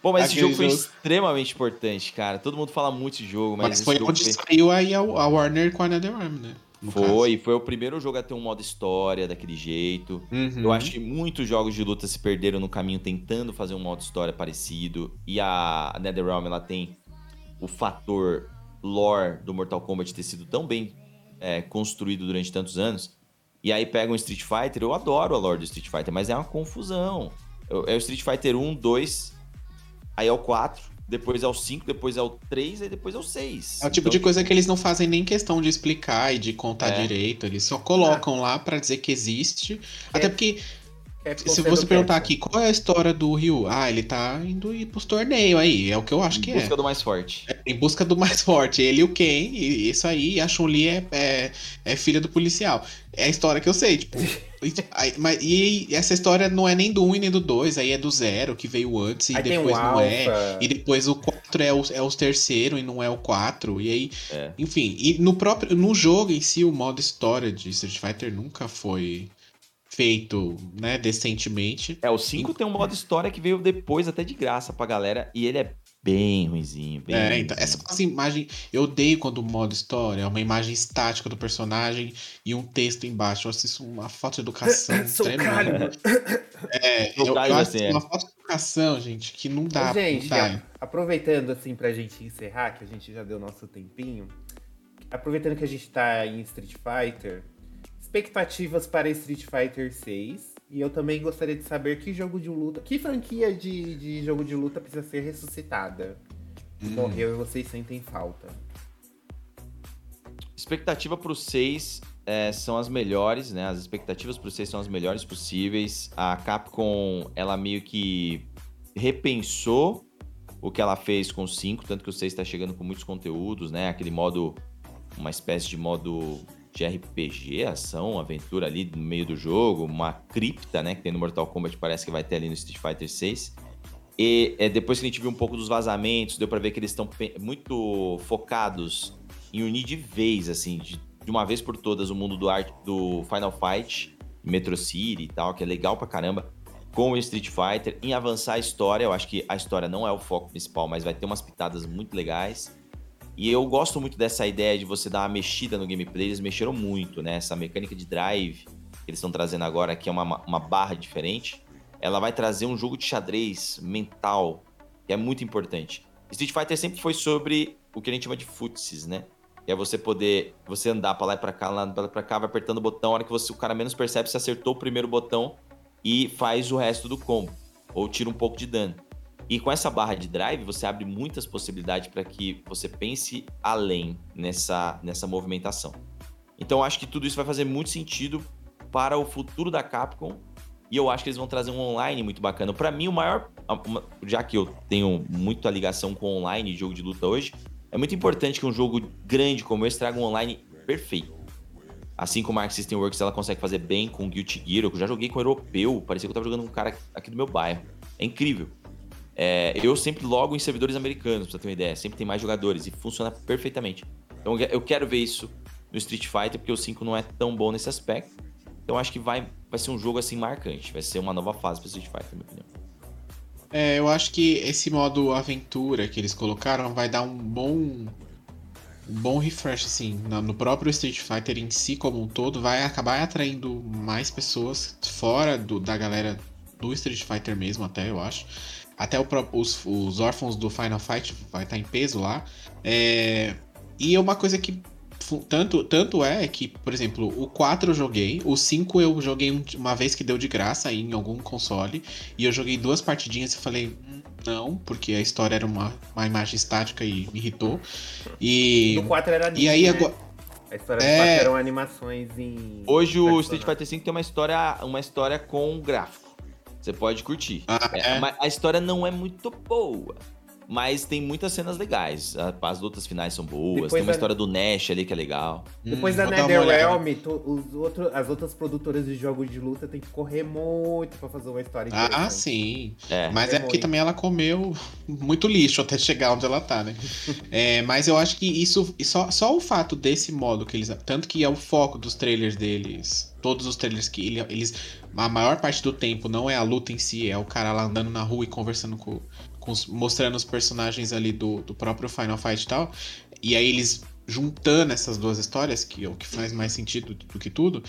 Bom, mas esse jogo foi extremamente importante, cara. Todo mundo fala muito de jogo, mas foi onde saiu aí a Warner com a NetherRealm, né? Foi o primeiro jogo a ter um modo história daquele jeito. Eu acho que muitos jogos de luta se perderam no caminho tentando fazer um modo história parecido. E a NetherRealm, ela tem o fator lore do Mortal Kombat ter sido tão bem construído durante tantos anos. E aí pega um Street Fighter, eu adoro a lore do Street Fighter, mas é uma confusão. É o Street Fighter 1, 2, aí é o 4, depois é o 5, depois é o 3, aí depois é o 6. É o tipo então, de coisa que eles não fazem nem questão de explicar e de contar direito, eles só colocam lá pra dizer que existe. Até porque... Se você perguntar aqui, qual é a história do Ryu? Ah, ele tá indo ir pros torneios aí, é o que eu acho que é. Em busca do mais forte. É, em busca do mais forte. Ele e o Ken, e isso aí, a Chun-Li é filha do policial. É a história que eu sei, tipo... e essa história não é nem do 1 e nem do 2, aí é do 0, que veio antes, e aí depois não é. E depois o 4 é o terceiro e não é o 4, e aí... É. Enfim, e no jogo em si, o modo história de Street Fighter nunca foi... feito, né, decentemente. O 5 tem um modo história que veio depois até de graça pra galera, e ele é bem ruinzinho, bem ruinzinho. Então, essa imagem, eu odeio quando o modo história é uma imagem estática do personagem e um texto embaixo. Eu acho isso uma falta de educação tremenda. Eu acho assim, uma falta de educação, gente, que não dá. Gente, aproveitando assim pra gente encerrar, que a gente já deu nosso tempinho, aproveitando que a gente tá em Street Fighter... Expectativas para Street Fighter 6. E eu também gostaria de saber que jogo de luta... Que franquia de jogo de luta precisa ser ressuscitada? Morreu e vocês sentem falta. Expectativa para o 6 são as melhores, né? As expectativas para o 6 são as melhores possíveis. A Capcom, ela meio que repensou o que ela fez com o 5. Tanto que o 6 está chegando com muitos conteúdos, né? Aquele modo... Uma espécie de modo... de RPG, ação, aventura ali no meio do jogo, uma cripta, né, que tem no Mortal Kombat, parece que vai ter ali no Street Fighter VI. E depois que a gente viu um pouco dos vazamentos, deu pra ver que eles estão muito focados em unir de vez, assim, de uma vez por todas, o mundo do Final Fight, Metro City e tal, que é legal pra caramba, com o Street Fighter, em avançar a história. Eu acho que a história não é o foco principal, mas vai ter umas pitadas muito legais. E eu gosto muito dessa ideia de você dar uma mexida no gameplay. Eles mexeram muito, né? Essa mecânica de drive que eles estão trazendo agora, que é uma barra diferente, ela vai trazer um jogo de xadrez mental, que é muito importante. Street Fighter sempre foi sobre o que a gente chama de footsies, né? Que é você poder, você andar pra lá e pra cá, vai apertando o botão, a hora que o cara menos percebe, você acertou o primeiro botão e faz o resto do combo, ou tira um pouco de dano. E com essa barra de drive, você abre muitas possibilidades para que você pense além nessa movimentação. Então, eu acho que tudo isso vai fazer muito sentido para o futuro da Capcom. E eu acho que eles vão trazer um online muito bacana. Para mim, o maior... Já que eu tenho muita ligação com online e jogo de luta hoje, é muito importante que um jogo grande como esse traga um online perfeito. Assim como a Arc System Works, ela consegue fazer bem com Guilty Gear. Eu já joguei com o europeu. Parecia que eu estava jogando com um cara aqui do meu bairro. É incrível. Eu sempre logo em servidores americanos, pra você ter uma ideia. Sempre tem mais jogadores e funciona perfeitamente. Então eu quero ver isso no Street Fighter, porque o 5 não é tão bom nesse aspecto. Então acho que vai ser um jogo assim marcante. Vai ser uma nova fase pra Street Fighter, na minha opinião. Eu acho que esse modo aventura que eles colocaram vai dar um bom refresh, assim, no próprio Street Fighter em si como um todo. Vai acabar atraindo mais pessoas fora da galera do Street Fighter mesmo, até eu acho. Até os órfãos do Final Fight vai estar em peso lá. E é uma coisa que... Tanto é que, por exemplo, o 4 eu joguei. O 5 eu joguei uma vez que deu de graça em algum console. E eu joguei 2 partidinhas e falei... Não, porque a história era uma imagem estática e me irritou. E o 4 era anime, e aí, né? A história do 4 eram animações em... Hoje o Street Fighter V tem uma história com gráfico. Você pode curtir. A história não é muito boa, mas tem muitas cenas legais. As lutas finais são boas, tem uma história do Nash ali que é legal. Depois da NetherRealm, as outras produtoras de jogos de luta tem que correr muito pra fazer uma história interessante. Sim. Mas é porque também ela comeu muito lixo até chegar onde ela tá, né? Mas eu acho que isso... Só o fato desse modo que eles... Tanto que é o foco dos trailers deles... Todos os trailers que eles... A maior parte do tempo não é a luta em si, é o cara lá andando na rua e conversando mostrando os personagens ali do próprio Final Fight e tal. E aí eles juntando essas duas histórias, que é o que faz mais sentido do que tudo.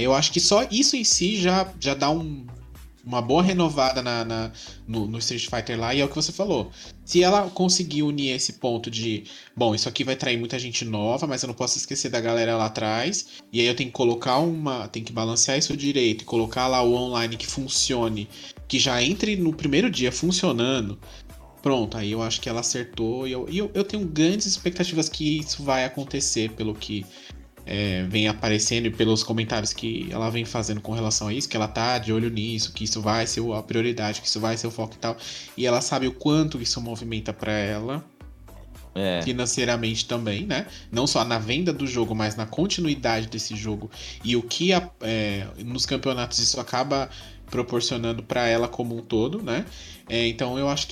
Eu acho que só isso em si já dá um uma boa renovada no Street Fighter lá, e é o que você falou. Se ela conseguir unir esse ponto de, bom, isso aqui vai atrair muita gente nova, mas eu não posso esquecer da galera lá atrás, e aí eu tenho que colocar tem que balancear isso direito, e colocar lá o online que funcione, que já entre no primeiro dia funcionando, pronto, aí eu acho que ela acertou, e eu tenho grandes expectativas que isso vai acontecer, pelo que vem aparecendo e pelos comentários que ela vem fazendo com relação a isso, que ela tá de olho nisso, que isso vai ser a prioridade, que isso vai ser o foco e tal, e ela sabe o quanto isso movimenta pra ela financeiramente também, né, não só na venda do jogo, mas na continuidade desse jogo, e o que nos campeonatos isso acaba proporcionando pra ela como um todo, né, então eu acho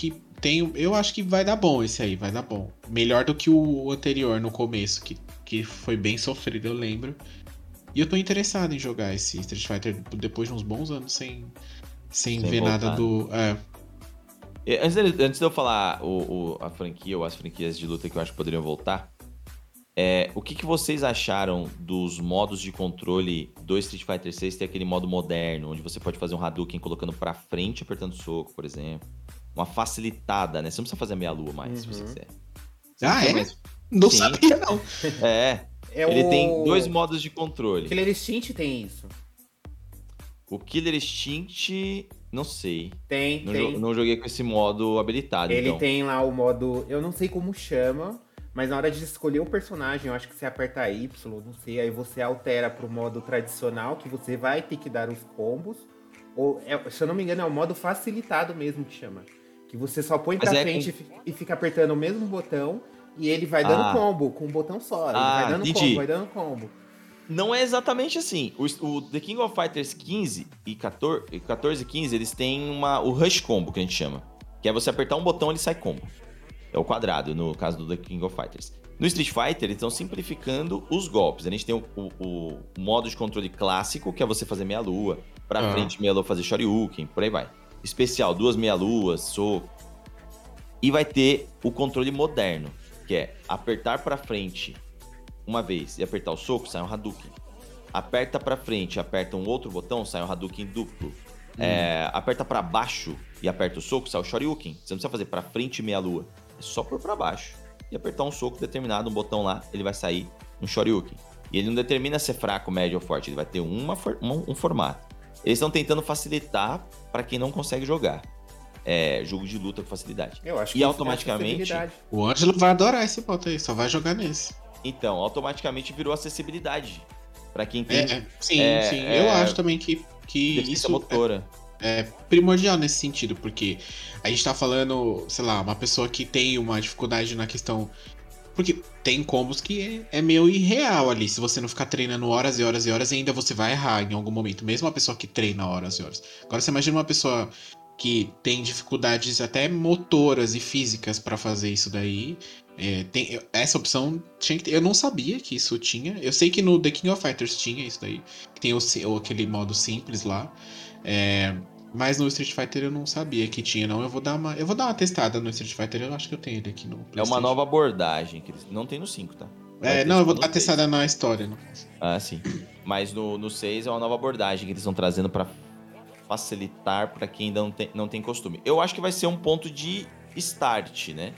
que vai dar bom esse aí, vai dar bom. Melhor do que o anterior no começo, que foi bem sofrido, eu lembro. E eu tô interessado em jogar esse Street Fighter depois de uns bons anos sem ver voltar. Nada do... Antes de eu falar a franquia ou as franquias de luta que eu acho que poderiam voltar, o que vocês acharam dos modos de controle do Street Fighter 6? Tem aquele modo moderno, onde você pode fazer um Hadouken colocando pra frente, apertando soco, por exemplo. Uma facilitada, né? Você não precisa fazer a meia-lua mais, se você quiser. Mais... Não Sim. sabia, não. Ele tem dois modos de controle. O Killer Instinct tem isso. O Killer Instinct... Não sei. Tem. Não joguei com esse modo habilitado, Ele tem lá o modo... Eu não sei como chama, mas na hora de escolher o personagem, eu acho que você aperta Y, não sei, aí você altera pro modo tradicional, que você vai ter que dar os combos. Ou, se eu não me engano, é o modo facilitado mesmo que chama. Que você só põe pra frente e fica apertando o mesmo botão e ele vai dando combo, com um botão só. Ele vai dando combo, vai dando combo. Não é exatamente assim. O The King of Fighters 15 e 14 e 15, eles têm o Rush Combo, que a gente chama. Que é você apertar um botão e ele sai combo. É o quadrado, no caso do The King of Fighters. No Street Fighter, eles estão simplificando os golpes. A gente tem o modo de controle clássico, que é você fazer meia-lua. Pra frente, meia-lua fazer Shoryuken, por aí vai. Especial, duas meia-luas, soco. E vai ter o controle moderno, que é apertar pra frente uma vez e apertar o soco, sai um Hadouken. Aperta pra frente, aperta um outro botão, sai um Hadouken duplo. Aperta pra baixo e aperta o soco, sai o Shoryuken. Você não precisa fazer pra frente e meia-lua. É só pôr pra baixo e apertar um soco determinado, um botão lá, ele vai sair um Shoryuken. E ele não determina se é fraco, médio ou forte, ele vai ter um formato. Eles estão tentando facilitar para quem não consegue jogar jogo de luta com facilidade. Eu acho que e automaticamente... O Angelo vai adorar esse ponto aí, só vai jogar nesse. Então, automaticamente virou acessibilidade para quem tem... Sim. Eu acho também que isso motora. É primordial nesse sentido, porque a gente tá falando, sei lá, uma pessoa que tem uma dificuldade na questão... Porque tem combos que é meio irreal ali. Se você não ficar treinando horas e horas e horas, ainda você vai errar em algum momento. Mesmo uma pessoa que treina horas e horas. Agora você imagina uma pessoa que tem dificuldades até motoras e físicas pra fazer isso daí. Essa opção tinha que ter. Eu não sabia que isso tinha. Eu sei que no The King of Fighters tinha isso daí. Que tem aquele modo simples lá. Mas no Street Fighter eu não sabia que tinha, não. Eu vou dar uma testada no Street Fighter, eu acho que eu tenho ele aqui no PlayStation. É uma nova abordagem, que eles não tem no 5, tá? Eu vou dar uma testada na história. Não. Ah, sim. Mas no 6 é uma nova abordagem que eles estão trazendo pra facilitar pra quem ainda não tem costume. Eu acho que vai ser um ponto de start, né?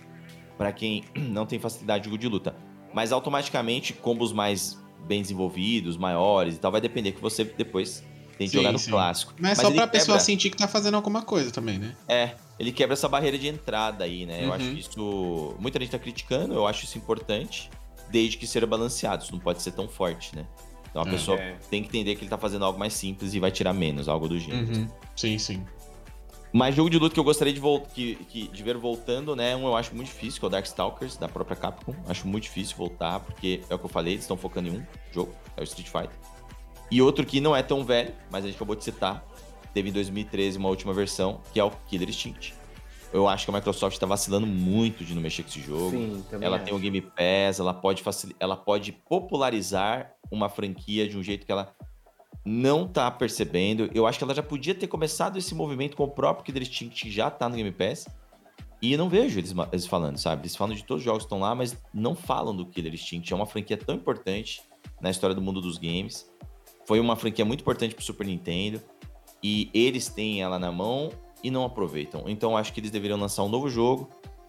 Pra quem não tem facilidade de luta. Mas automaticamente, combos mais bem desenvolvidos, maiores e tal, vai depender que você depois... Tem que jogar no clássico. Mas só pra pessoa sentir que tá fazendo alguma coisa também, né? Ele quebra essa barreira de entrada aí, né? Uhum. Eu acho que isso... Muita gente tá criticando, eu acho isso importante, desde que seja balanceado. Isso não pode ser tão forte, né? Então a pessoa tem que entender que ele tá fazendo algo mais simples e vai tirar menos, algo do gênero. Uhum. Sim. Mas jogo de luta que eu gostaria de ver voltando, né? Eu acho muito difícil, que é o Darkstalkers, da própria Capcom. Acho muito difícil voltar, porque é o que eu falei, eles estão focando em um jogo, é o Street Fighter. E outro que não é tão velho, mas a gente acabou de citar, teve em 2013 uma última versão, que é o Killer Instinct. Eu acho que a Microsoft tá vacilando muito de não mexer com esse jogo. Sim, também ela tem o Game Pass, ela pode popularizar uma franquia de um jeito que ela não tá percebendo. Eu acho que ela já podia ter começado esse movimento com o próprio Killer Instinct, que já tá no Game Pass. E eu não vejo eles falando, sabe? Eles falam de todos os jogos que estão lá, mas não falam do Killer Instinct. É uma franquia tão importante na história do mundo dos games. Foi uma franquia muito importante pro Super Nintendo. e eles têm ela na mão e não aproveitam. Então, acho que eles deveriam lançar um novo jogo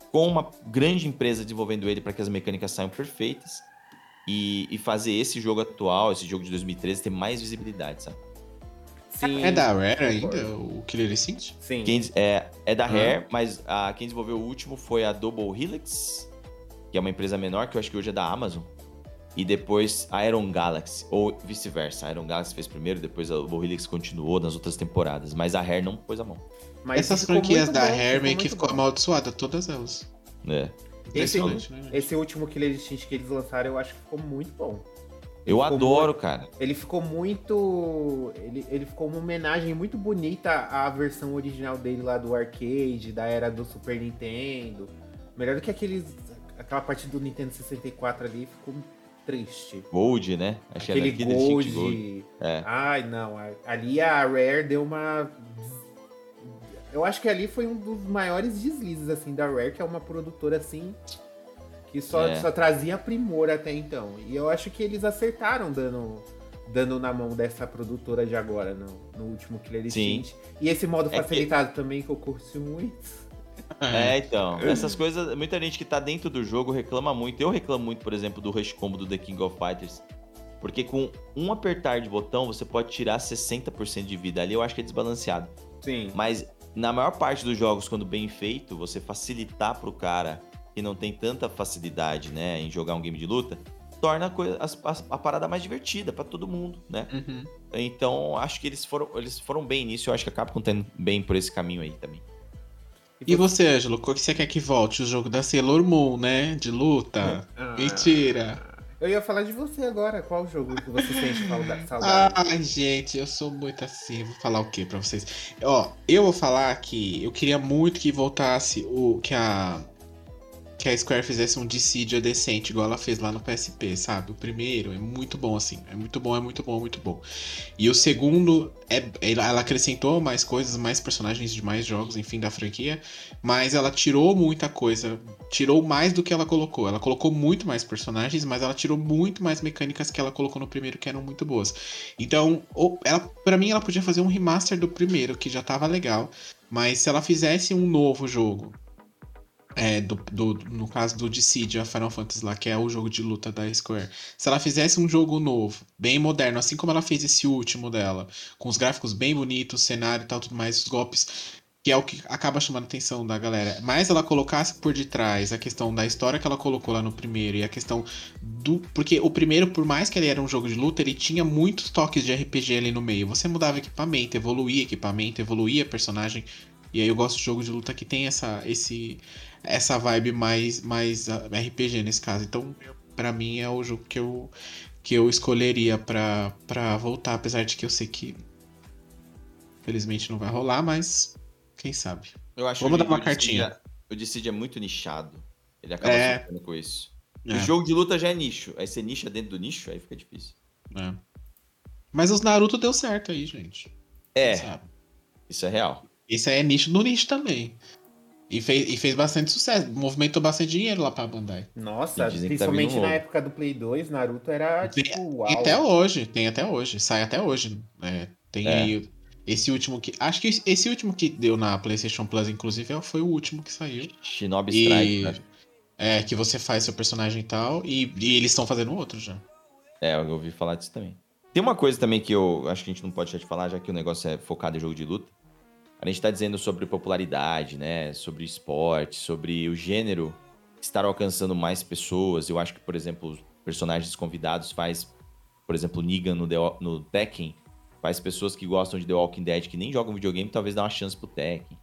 com uma grande empresa desenvolvendo ele para que as mecânicas saiam perfeitas e fazer esse jogo atual, esse jogo de 2013, ter mais visibilidade, sabe? Sim. É da Rare ainda, o Killer Instinct? Sim. É da Rare, mas quem desenvolveu o último foi a Double Helix, que é uma empresa menor, que eu acho que hoje é da Amazon. E depois a Iron Galaxy, ou vice-versa. A Iron Galaxy fez primeiro, depois a Double Helix continuou nas outras temporadas. Mas a Rare não pôs a mão. Mas essas franquias da Rare meio que ficou amaldiçoada, todas elas. É. Impressionante, né, gente? Esse último Killer Instinct que eles lançaram, eu acho que ficou muito bom. Eu adoro, cara. Ele ficou muito... Ele ficou uma homenagem muito bonita à versão original dele lá do arcade, da era do Super Nintendo. Melhor do que aquela parte do Nintendo 64 ali, ficou triste. Gold, né? Achei aquele Gold. É. Ai, não. Ali a Rare deu uma... Eu acho que ali foi um dos maiores deslizes, assim, da Rare, que é uma produtora, assim... que só trazia primor até então. E eu acho que eles acertaram dando na mão dessa produtora de agora, no último Killer Instinct. E esse modo facilitado também, que eu curti muito. É, então. Essas coisas, muita gente que tá dentro do jogo reclama muito. Eu reclamo muito, por exemplo, do Rush Combo do The King of Fighters. Porque com um apertar de botão, você pode tirar 60% de vida. Ali eu acho que é desbalanceado. Sim. Mas na maior parte dos jogos, quando bem feito, você facilitar pro cara... que não tem tanta facilidade, né, em jogar um game de luta, torna a parada mais divertida pra todo mundo, né? Uhum. Então, acho que eles foram bem nisso, eu acho que a Capcom tá indo bem por esse caminho aí também. E você, Ângelo, qual que você quer que volte? O jogo da Sailor Moon, né, de luta? Mentira! Eu ia falar de você agora, qual jogo que você sente saudade? Ai, gente, eu sou muito assim, vou falar o quê pra vocês? Ó, eu vou falar que eu queria muito que voltasse que a Square fizesse um Dissidia decente, igual ela fez lá no PSP, sabe? O primeiro é muito bom, assim. É muito bom. E o segundo, ela acrescentou mais coisas, mais personagens de mais jogos, enfim, da franquia. Mas ela tirou muita coisa. Tirou mais do que ela colocou. Ela colocou muito mais personagens, mas ela tirou muito mais mecânicas que ela colocou no primeiro, que eram muito boas. Então, pra mim, ela podia fazer um remaster do primeiro, que já tava legal. Mas se ela fizesse um novo jogo... no caso do Dissidia, Final Fantasy lá, que é o jogo de luta da Square. Se ela fizesse um jogo novo, bem moderno, assim como ela fez esse último dela, com os gráficos bem bonitos, cenário e tal, tudo mais, os golpes, que é o que acaba chamando a atenção da galera. Mas ela colocasse por detrás a questão da história que ela colocou lá no primeiro, e a questão do... Porque o primeiro, por mais que ele era um jogo de luta, ele tinha muitos toques de RPG ali no meio. Você mudava equipamento, evoluía personagem... E aí eu gosto de jogo de luta que tem essa vibe mais RPG nesse caso. Então, pra mim, é o jogo que eu escolheria pra voltar. Apesar de que eu sei que, felizmente, não vai rolar, mas quem sabe. Eu acho Vamos dar uma cartinha. O Dissidia é muito nichado. Ele acaba sofrendo com isso. O jogo de luta já é nicho. Aí você nicha dentro do nicho, aí fica difícil. É. Mas os Naruto deu certo aí, gente. É, sabe? Isso é real. Esse aí é nicho do nicho também. E fez bastante sucesso. Movimentou bastante dinheiro lá pra Bandai. Nossa, principalmente tá na época do Play 2, Naruto era tipo uau. E até hoje. Sai até hoje. Né? Tem aí esse último que... Acho que esse último que deu na PlayStation Plus, inclusive, foi o último que saiu. Shinobi Strike, né? É, que você faz seu personagem e tal. E eles estão fazendo outro já. É, eu ouvi falar disso também. Tem uma coisa também que eu acho que a gente não pode deixar de falar, já que o negócio é focado em jogo de luta. A gente tá dizendo sobre popularidade, né? Sobre esporte, sobre o gênero estar alcançando mais pessoas. Eu acho que, por exemplo, os personagens convidados por exemplo, Negan no Tekken, faz pessoas que gostam de The Walking Dead, que nem jogam videogame, talvez dá uma chance pro Tekken.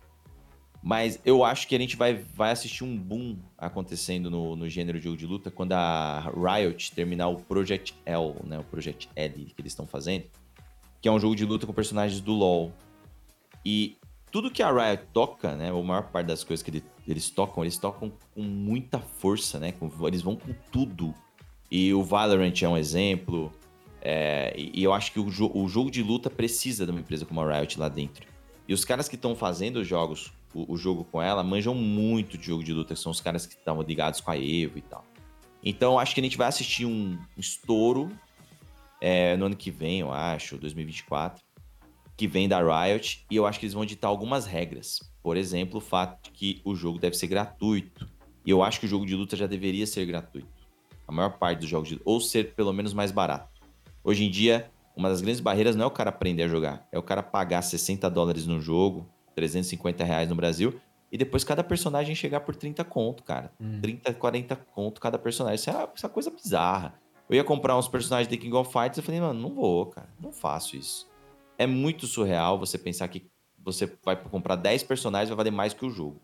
Mas eu acho que a gente vai assistir um boom acontecendo no gênero de jogo de luta quando a Riot terminar o Project L, né? O Project L que eles estão fazendo, que é um jogo de luta com personagens do LoL. E tudo que a Riot toca, né, a maior parte das coisas que eles tocam com muita força, né, eles vão com tudo. E o Valorant é um exemplo, e eu acho que o jogo de luta precisa de uma empresa como a Riot lá dentro. E os caras que estão fazendo os jogos, o jogo com ela, manjam muito de jogo de luta, que são os caras que estão ligados com a EVO e tal. Então, acho que a gente vai assistir um estouro no ano que vem, eu acho, 2024. que vem da Riot, e eu acho que eles vão ditar algumas regras. Por exemplo, o fato de que o jogo deve ser gratuito. E eu acho que o jogo de luta já deveria ser gratuito. A maior parte dos jogos de luta. Ou ser, pelo menos, mais barato. Hoje em dia, uma das grandes barreiras não é o cara aprender a jogar. É o cara pagar $60 no jogo, R$350 no Brasil, e depois cada personagem chegar por 30 conto, cara. 30, 40 conto cada personagem. Isso é uma coisa bizarra. Eu ia comprar uns personagens de The King of Fighters, eu falei, mano, não vou, cara. Não faço isso. É muito surreal você pensar que você vai comprar 10 personagens e vai valer mais que o jogo.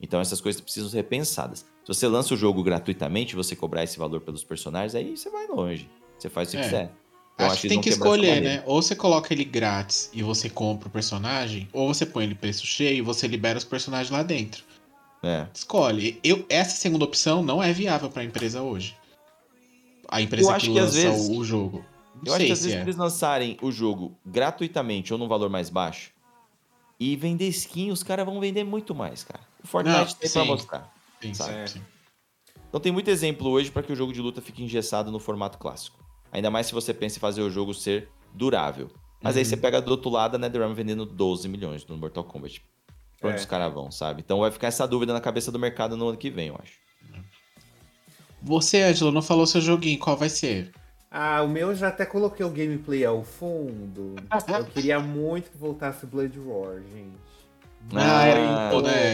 Então essas coisas precisam ser pensadas. Se você lança o jogo gratuitamente, você cobrar esse valor pelos personagens, aí você vai longe. Você faz o que quiser. Eu acho que tem que escolher, né? Ou você coloca ele grátis e você compra o personagem, ou você põe ele preço cheio e você libera os personagens lá dentro. É. Escolhe. Essa segunda opção não é viável para a empresa hoje. A empresa que lança o jogo. Eu acho que às vezes eles lançarem o jogo gratuitamente ou num valor mais baixo e vender skin, os caras vão vender muito mais, cara. O Fortnite tem pra mostrar. Sim, sabe? Sim. Então tem muito exemplo hoje para que o jogo de luta fique engessado no formato clássico. Ainda mais se você pensa em fazer o jogo ser durável. Mas aí você pega do outro lado a NetherRealm vendendo 12 milhões no Mortal Kombat. Pra onde os caras vão, sabe? Então vai ficar essa dúvida na cabeça do mercado no ano que vem, eu acho. Você, Angelo, não falou seu joguinho. Qual vai ser? Ah, o meu eu já até coloquei o gameplay ao fundo. Eu queria muito que voltasse Blood Roar, gente.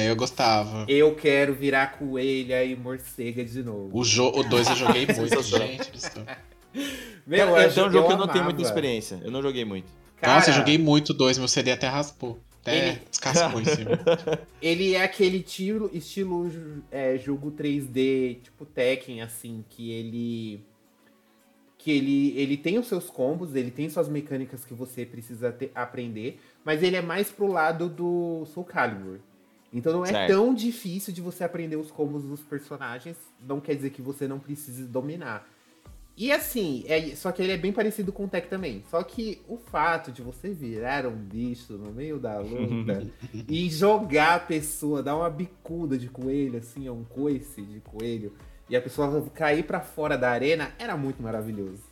Eu gostava. Eu quero virar coelha e morcega de novo. O 2 eu joguei muito, gente. Meu, é um jogo que eu não tenho muita experiência. Eu não joguei muito. Cara, nossa, eu joguei muito o 2, meu CD até raspou. Até descascou em cima. Ele é aquele estilo jogo 3D, tipo Tekken, assim, que ele tem os seus combos, ele tem suas mecânicas que você precisa aprender, mas ele é mais pro lado do Soul Calibur. Então não é tão difícil de você aprender os combos dos personagens, não quer dizer que você não precise dominar. E assim, só que ele é bem parecido com o Tekken também. Só que o fato de você virar um bicho no meio da luta e jogar a pessoa, dar uma bicuda de coelho, assim, um coice de coelho, e a pessoa cair pra fora da arena, era muito maravilhoso.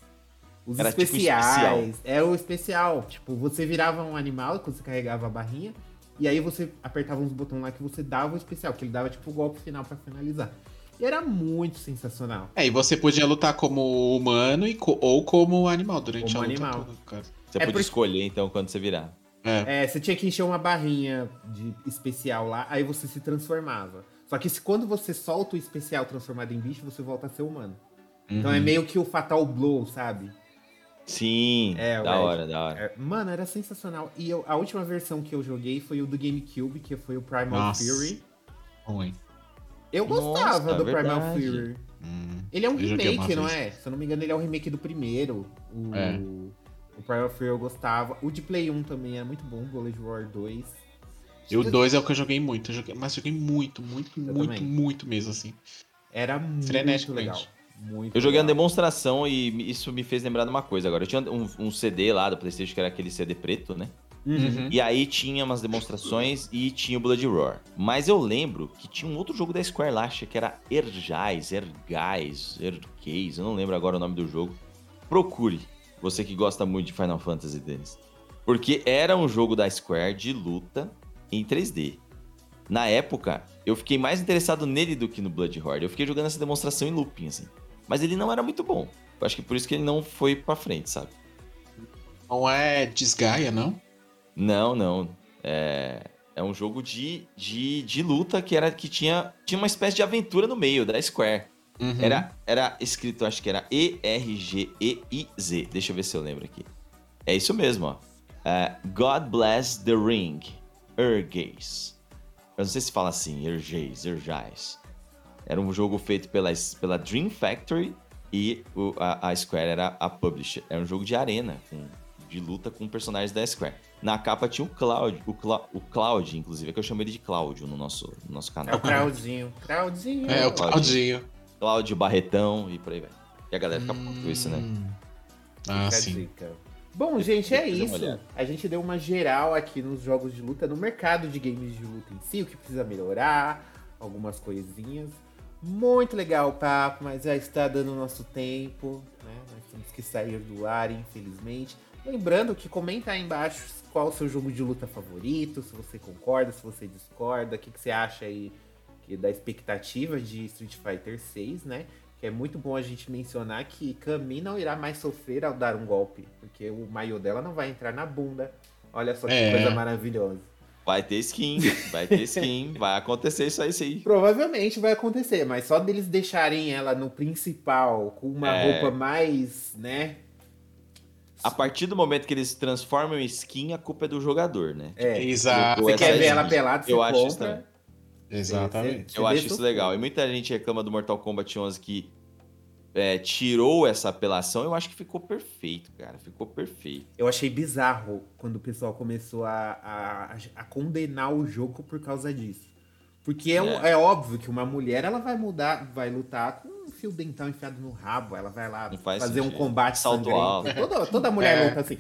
Os era especiais, tipo era o especial. Tipo, você virava um animal quando você carregava a barrinha, e aí você apertava uns botões lá que você dava o especial, que ele dava tipo o golpe final pra finalizar. E era muito sensacional. E você podia lutar como humano ou como animal durante como a luta. Animal. Toda, você podia escolher, então, quando você virar. Você tinha que encher uma barrinha de especial lá, aí você se transformava. Só que quando você solta o especial transformado em bicho, você volta a ser humano. Então é meio que o Fatal Blow, sabe? Sim, da hora. Mano, era sensacional. E a última versão que eu joguei foi o do GameCube, que foi o Primal Fury. Ruim. Eu gostava do Primal Fury. Ele é um remake, não é? Se eu não me engano, ele é um remake do primeiro. O Primal Fury eu gostava. O de Play 1 também era muito bom, o Blood Roar 2. E o 2 é o que eu joguei muito. Mas joguei muito mesmo, assim. Era muito legal. Eu joguei uma demonstração e isso me fez lembrar de uma coisa agora. Eu tinha um CD lá do PlayStation, que era aquele CD preto, né? Uhum. E aí tinha umas demonstrações e tinha o Blood Roar. Mas eu lembro que tinha um outro jogo da Square lá, que era Ergais, eu não lembro agora o nome do jogo. Procure, você que gosta muito de Final Fantasy, Denis. Porque era um jogo da Square de luta em 3D. Na época, eu fiquei mais interessado nele do que no Blood Roar. Eu fiquei jogando essa demonstração em looping, assim. Mas ele não era muito bom. Eu acho que por isso que ele não foi pra frente, sabe? Não é Desgaia, não? Não. É um jogo de luta que tinha uma espécie de aventura no meio da Square. Uhum. Era escrito, acho que era ERGEIZ. Deixa eu ver se eu lembro aqui. É isso mesmo, ó. God Bless the Ring. Ergais. Eu não sei se fala assim, Ergais. Era um jogo feito pela Dream Factory e a Square era a publisher. Era um jogo de arena, de luta com personagens da Square. Na capa tinha o Cláudio, inclusive, é que eu chamo ele de Cláudio no nosso canal. É o Claudinho. Cláudio Barretão e por aí vai. E a galera fica com isso, né? Ah, sim. Bom, gente, é isso. A gente deu uma geral aqui nos jogos de luta, no mercado de games de luta em si, o que precisa melhorar, algumas coisinhas. Muito legal o papo, mas já está dando o nosso tempo, né? Nós temos que sair do ar, infelizmente. Lembrando que comenta aí embaixo qual o seu jogo de luta favorito, se você concorda, se você discorda, o que, que você acha aí da expectativa de Street Fighter 6, né? Que é muito bom a gente mencionar que Cammy não irá mais sofrer ao dar um golpe, porque o maiô dela não vai entrar na bunda. Olha só que coisa maravilhosa. Vai ter skin, vai acontecer isso aí, sim. Provavelmente vai acontecer, mas só deles deixarem ela no principal com uma roupa mais, né? A partir do momento que eles transformam em skin, a culpa é do jogador, né? É, exato. Você quer ver ela pelada, você compra. Acho isso também. Exatamente. Eu acho isso legal. E muita gente reclama do Mortal Kombat 11 que tirou essa apelação. Eu acho que ficou perfeito, cara. Ficou perfeito. Eu achei bizarro quando o pessoal começou a condenar o jogo por causa disso. Porque é óbvio que uma mulher, ela vai mudar, vai lutar com um fio dental enfiado no rabo. Ela vai lá fazer um combate sangrento. Toda mulher luta assim.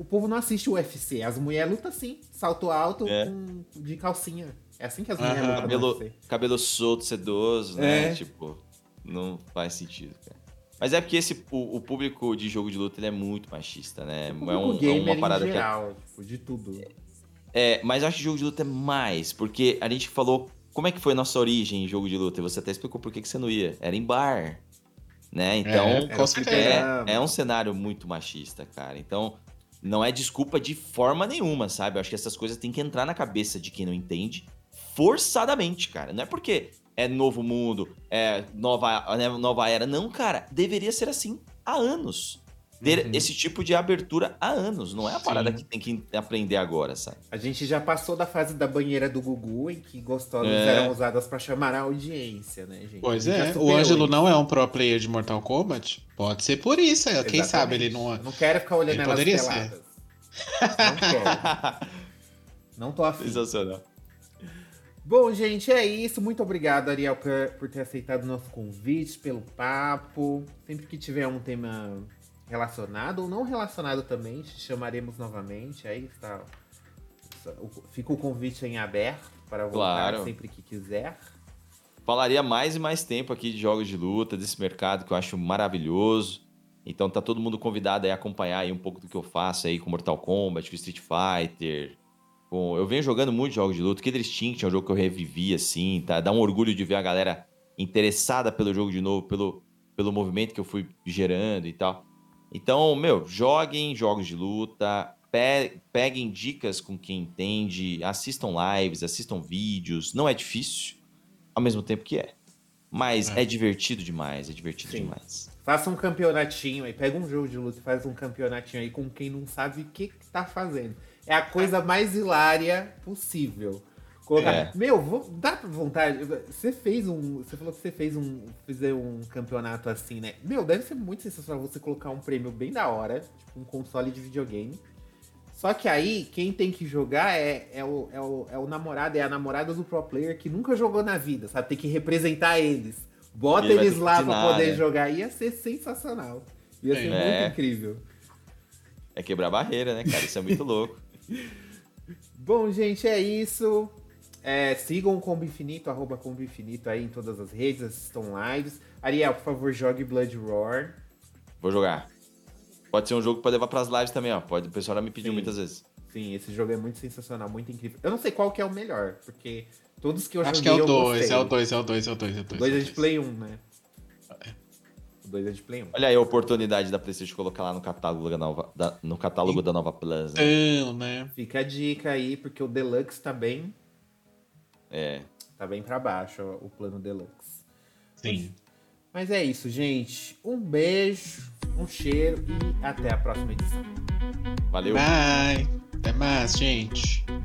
O povo não assiste o UFC. As mulheres lutam assim, salto alto de calcinha. É assim que as mulheres lutam. Cabelo solto, sedoso, né? Tipo, não faz sentido, cara. Mas é porque o público de jogo de luta, ele é muito machista, né? É uma parada em geral, tipo, de tudo. Mas eu acho que jogo de luta é mais, porque a gente falou como é que foi a nossa origem em jogo de luta, e você até explicou por que você não ia. Era em bar, né? Então, é um cenário muito machista, cara. Então, não é desculpa de forma nenhuma, sabe? Eu acho que essas coisas têm que entrar na cabeça de quem não entende forçadamente, cara. Não é porque é novo mundo, é nova era. Não, cara. Deveria ser assim há anos. Ter esse tipo de abertura há anos. Não é a parada que tem que aprender agora, sabe? A gente já passou da fase da banheira do Gugu, em que gostosas eram usadas pra chamar a audiência, né, gente? Pois é. O Ângelo não é um pro player de Mortal Kombat? Pode ser por isso. Exatamente. Quem sabe ele não... Não quero ficar olhando elas peladas. Não quero. Não tô afim. Sensacional. Bom, gente, é isso. Muito obrigado, Ariel, por ter aceitado o nosso convite, pelo papo. Sempre que tiver um tema... relacionado ou não relacionado também, te chamaremos novamente, aí está, fica o convite em aberto para voltar sempre que quiser. Falaria mais e mais tempo aqui de jogos de luta, desse mercado que eu acho maravilhoso, então tá todo mundo convidado aí a acompanhar aí um pouco do que eu faço aí com Mortal Kombat, com Street Fighter, eu venho jogando muito jogos de luta, Killer Instinct é um jogo que eu revivi assim, tá? Dá um orgulho de ver a galera interessada pelo jogo de novo, pelo movimento que eu fui gerando e tal. Então, joguem jogos de luta, peguem dicas com quem entende, assistam lives, assistam vídeos. Não é difícil, ao mesmo tempo que é. Mas é divertido demais, Sim. Faça um campeonatinho aí, pega um jogo de luta e faz um campeonatinho aí com quem não sabe o que tá fazendo. É a coisa mais hilária possível. Colocar... dá pra vontade. Você falou que você fez um campeonato assim, né? Deve ser muito sensacional você colocar um prêmio bem da hora, tipo um console de videogame. Só que aí, quem tem que jogar é o namorado, é a namorada do pro player que nunca jogou na vida, sabe? Tem que representar eles. Bota eles lá pra poder jogar. Ia ser sensacional. Ia ser muito incrível. É quebrar barreira, né, cara? Isso é muito louco. Bom, gente, é isso. Sigam o Combo Infinito, @Combo Infinito aí em todas as redes, assistam lives. Ariel, por favor, jogue Blood Roar. Vou jogar. Pode ser um jogo que pode levar pras lives também, ó. O pessoal já me pediu muitas vezes. Sim, esse jogo é muito sensacional, muito incrível. Eu não sei qual que é o melhor, porque todos que eu joguei. Acho que é o 2, é o 2. O 2 é de Play 1, né? O 2 é de Play 1. Olha aí a oportunidade da PlayStation de colocar lá no catálogo da Nova Plus. Né? Fica a dica aí, porque o Deluxe tá bem. Tá bem pra baixo o plano Deluxe. Sim. Mas é isso, gente. Um beijo, um cheiro e até a próxima edição. Valeu. Bye. Até mais, gente.